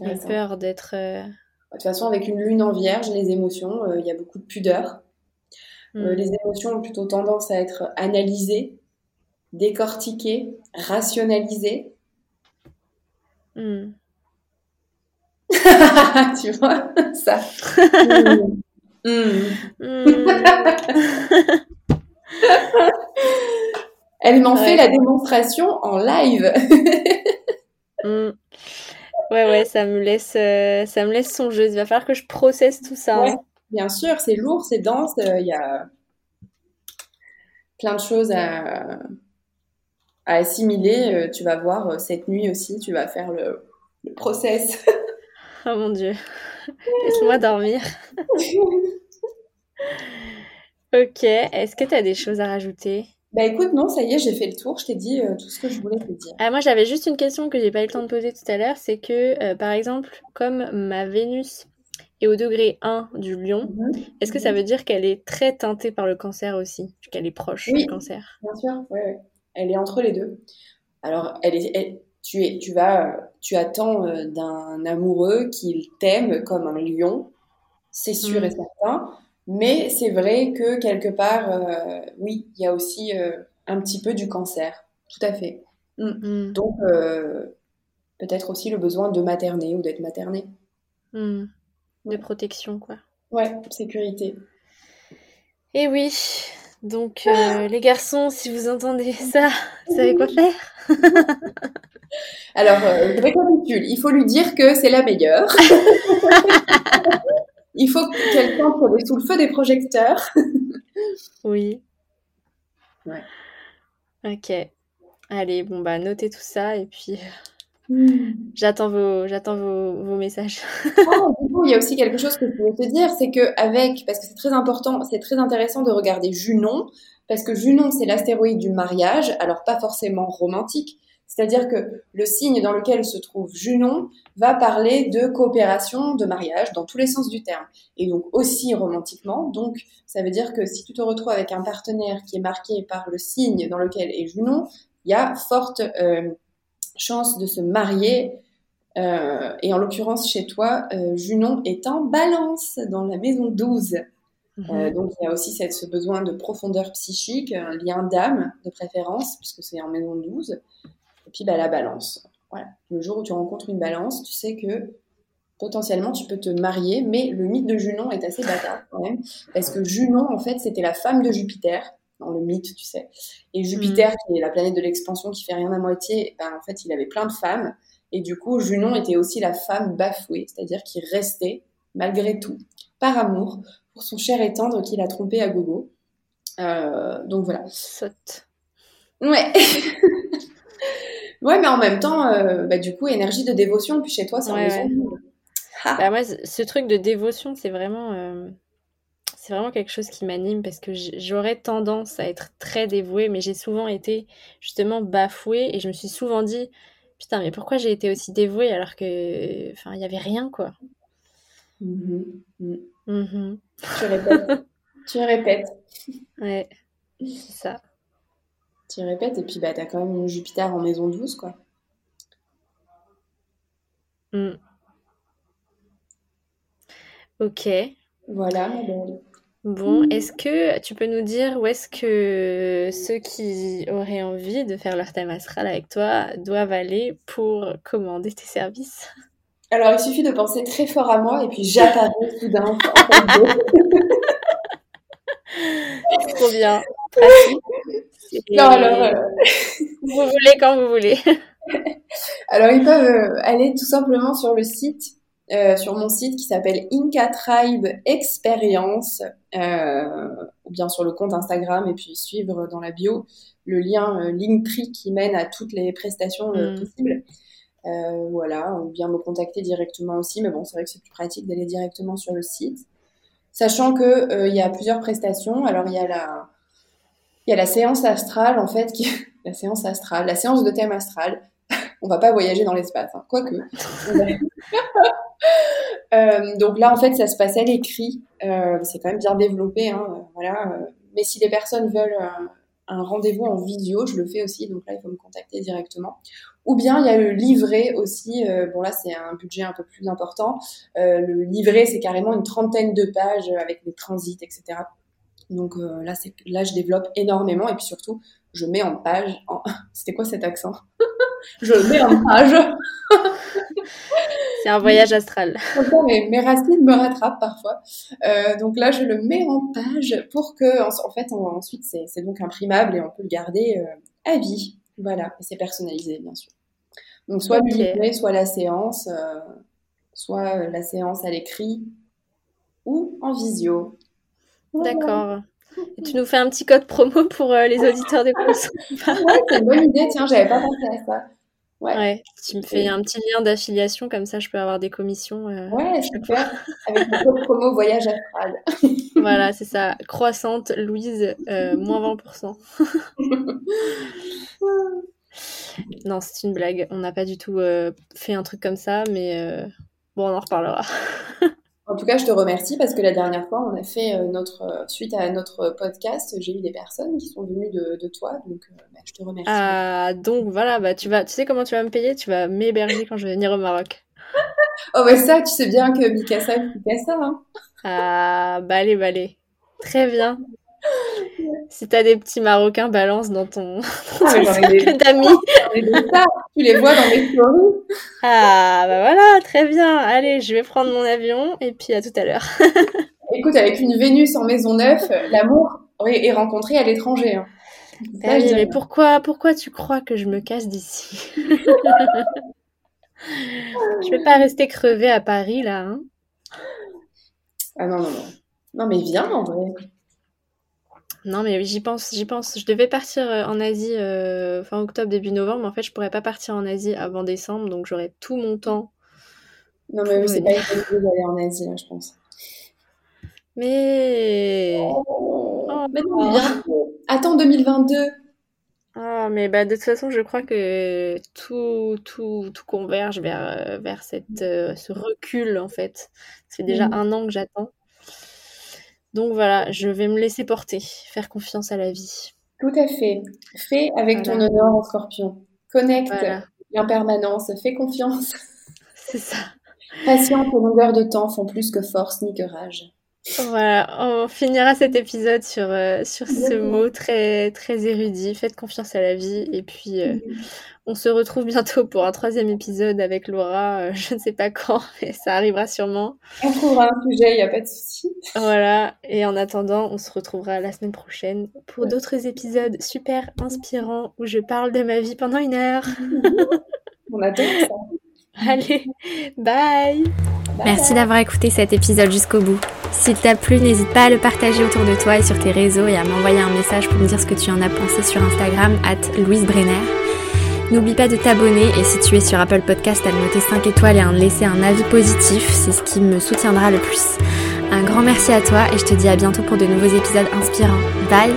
J'ai peur d'être... Euh... De toute façon, avec une lune en vierge, les émotions, il euh, y a beaucoup de pudeur. Mmh. Euh, les émotions ont plutôt tendance à être analysées, décortiquées, rationalisées. Mmh. Tu vois, ça. Mmh. Mmh. Mmh. Elle m'en ouais. fait la démonstration en live. Mmh. Ouais, ouais, ça me laisse, euh, ça me laisse songeuse. Il va falloir que je processe tout ça. Ouais, hein. Bien sûr, c'est lourd, c'est dense. Il euh, y a plein de choses à, à assimiler. Euh, tu vas voir euh, cette nuit aussi, tu vas faire le, le process. Oh mon Dieu, laisse-moi dormir. Ok, est-ce que tu as des choses à rajouter? Bah écoute, non, ça y est, j'ai fait le tour, je t'ai dit euh, tout ce que je voulais te dire. Ah, moi, j'avais juste une question que j'ai pas eu le temps de poser tout à l'heure, c'est que, euh, par exemple, comme ma Vénus est au degré un du Lion, mm-hmm. est-ce que ça veut dire qu'elle est très teintée par le Cancer aussi? Qu'elle est proche oui, du Cancer? Bien sûr, oui, ouais. Elle est entre les deux. Alors, elle est... Elle... Tu, es, tu, vas, tu attends d'un amoureux qu'il t'aime comme un lion, c'est sûr mmh. et certain, mais c'est vrai que quelque part, euh, oui, il y a aussi euh, un petit peu du cancer, tout à fait. Mmh. Donc, euh, peut-être aussi le besoin de materner ou d'être materné. Mmh. De protection, quoi. Ouais, sécurité. Eh oui, donc euh, ah. les garçons, si vous entendez ça, vous savez quoi faire? Alors, euh, je récapitule. Il faut lui dire que c'est la meilleure. Il faut que quelqu'un soit sous le feu des projecteurs. Oui. Ouais. Ok. Allez, bon bah notez tout ça et puis mm. j'attends vos j'attends vos, vos messages. Oh, du coup, il y a aussi quelque chose que je voulais te dire, c'est que avec parce que c'est très important, c'est très intéressant de regarder Junon parce que Junon c'est l'astéroïde du mariage, alors pas forcément romantique. C'est-à-dire que le signe dans lequel se trouve Junon va parler de coopération, de mariage, dans tous les sens du terme. Et donc aussi romantiquement. Donc, ça veut dire que si tu te retrouves avec un partenaire qui est marqué par le signe dans lequel est Junon, il y a forte euh, chance de se marier. Euh, et en l'occurrence, chez toi, euh, Junon est en balance dans la maison douze. Mmh. Euh, donc, il y a aussi cette, ce besoin de profondeur psychique, un lien d'âme de préférence, puisque c'est en maison douze. Et puis, bah, la balance. Voilà. Le jour où tu rencontres une balance, tu sais que potentiellement, tu peux te marier. Mais le mythe de Junon est assez bâtard quand même. Parce que Junon, en fait, c'était la femme de Jupiter. Dans le mythe, tu sais. Et Jupiter, mmh. qui est la planète de l'expansion, qui fait rien à moitié, ben, en fait, il avait plein de femmes. Et du coup, Junon était aussi la femme bafouée. C'est-à-dire qu'il restait, malgré tout, par amour, pour son cher et tendre qu'il a trompé à gogo. Euh, donc voilà. Sotte. Ouais. Ouais, mais en même temps, euh, bah, du coup, énergie de dévotion, puis chez toi, c'est en ouais, maison. Ouais. Ah. Bah, moi, ce truc de dévotion, c'est vraiment, euh, c'est vraiment quelque chose qui m'anime, parce que j'aurais tendance à être très dévouée, mais j'ai souvent été justement bafouée, et je me suis souvent dit, putain, mais pourquoi j'ai été aussi dévouée, alors que, enfin, il n'y avait rien, quoi. Mm-hmm. Mm-hmm. Tu répètes. Tu répètes. Ouais, c'est ça. Tu répètes, et puis bah, t'as quand même une Jupiter en maison douze, quoi. Mm. Ok. Voilà. Ben, Bon, est-ce que tu peux nous dire où est-ce que ceux qui auraient envie de faire leur thème astral avec toi doivent aller pour commander tes services ? Alors, il suffit de penser très fort à moi et puis j'apparais soudain en fait de... C'est trop bien. Pratique. Et... Non, alors... Euh... Vous voulez quand vous voulez. Alors, ils peuvent aller tout simplement sur le site, Euh, sur mon site qui s'appelle Inca Tribe Experience, euh, ou bien sur le compte Instagram, et puis suivre dans la bio le lien euh, Linktree qui mène à toutes les prestations euh, mm. possibles. Euh, voilà, ou bien me contacter directement aussi, mais bon, c'est vrai que c'est plus pratique d'aller directement sur le site. Sachant que euh, y a plusieurs prestations. Alors, il y a la, il y a la séance astrale, en fait, qui... la séance astrale, la séance de thème astral. On va pas voyager dans l'espace, hein. Quoique. euh, donc là, en fait, ça se passe à l'écrit. Euh, c'est quand même bien développé, hein, voilà. Mais si les personnes veulent euh, un rendez-vous en vidéo, je le fais aussi. Donc là, il faut me contacter directement. Ou bien, il y a le livret aussi. Euh, bon, là, c'est un budget un peu plus important. Euh, le livret, c'est carrément une trentaine de pages avec des transits, et cetera. Donc euh, là, c'est, là, je développe énormément. Et puis surtout, je mets en page... En... C'était quoi cet accent ? Je mets en page. C'est un voyage astral. Mais mes racines me rattrapent parfois. Euh, donc là, je le mets en page pour que, en fait, on, ensuite, c'est, c'est donc imprimable et on peut le garder euh, à vie. Voilà. Et c'est personnalisé, bien sûr. Donc, soit okay. le livret, soit la séance, euh, soit la séance à l'écrit ou en visio. Voilà. D'accord. Et tu nous fais un petit code promo pour euh, les auditeurs des courses. Ouais, c'est une bonne idée, tiens, j'avais pas pensé à ça. Ouais, ouais tu me fais et... un petit lien d'affiliation, comme ça je peux avoir des commissions. Euh, ouais, super, avec le code promo voyage astral. Voilà, c'est ça, Croissante, Louise, euh, moins vingt pour cent. Non, c'est une blague, on n'a pas du tout euh, fait un truc comme ça, mais euh... bon, on en reparlera. En tout cas, je te remercie parce que la dernière fois, on a fait notre suite à notre podcast. J'ai eu des personnes qui sont venues de, de toi, donc bah, je te remercie. Ah, donc voilà, bah tu vas, tu sais comment tu vas me payer ? Tu vas m'héberger quand je vais venir au Maroc. Oh bah ça, tu sais bien que Mikasa est Mikasa, hein. Ah, bah allez, bah allez. Très bien. Si t'as des petits Marocains, balance dans ton, ah, ton cercle d'amis. Tu les vois dans les stories. Ah, bah voilà, très bien. Allez, je vais prendre mon avion et puis à tout à l'heure. Écoute, avec une Vénus en maison neuf, l'amour est rencontré à l'étranger. Hein. Ça, allez, mais pourquoi, pourquoi tu crois que je me casse d'ici ? Je vais pas rester crevée à Paris, là. Hein. Ah non, non, non. Non, mais viens, en vrai. Non, mais j'y pense, j'y pense. Je devais partir en Asie euh, fin octobre, début novembre. En fait, je pourrais pas partir en Asie avant décembre, donc j'aurais tout mon temps. Non, mais c'est venir. Pas une bonne idée d'aller en Asie, là, je pense. Mais... Oh, oh, mais non, bien. Attends deux mille vingt-deux. Ah, mais bah, de toute façon, je crois que tout, tout, tout converge vers, vers cette, euh, ce recul, en fait. C'est déjà mmh. un an que j'attends. Donc voilà, je vais me laisser porter, faire confiance à la vie. Tout à fait. Fais avec voilà. ton honneur en scorpion. Connecte voilà. l'impermanence, fais confiance. C'est ça. Patience et longueur de temps font plus que force ni que rage. Voilà, on finira cet épisode sur, euh, sur ce oui. mot très, très érudit. Faites confiance à la vie. Et puis, euh, oui. on se retrouve bientôt pour un troisième épisode avec Laura. Euh, je ne sais pas quand, mais ça arrivera sûrement. On trouvera un sujet, il n'y a pas de souci. Voilà. Et en attendant, on se retrouvera la semaine prochaine pour ouais. d'autres épisodes super inspirants où je parle de ma vie pendant une heure. On attend ça. Allez, bye. Merci d'avoir écouté cet épisode jusqu'au bout. S'il t'a plu, n'hésite pas à le partager autour de toi et sur tes réseaux et à m'envoyer un message pour me dire ce que tu en as pensé sur Instagram arobase louisebrenner. N'oublie pas de t'abonner et si tu es sur Apple Podcast, à noter cinq étoiles et à laisser un avis positif, c'est ce qui me soutiendra le plus. Un grand merci à toi et je te dis à bientôt pour de nouveaux épisodes inspirants. Bye.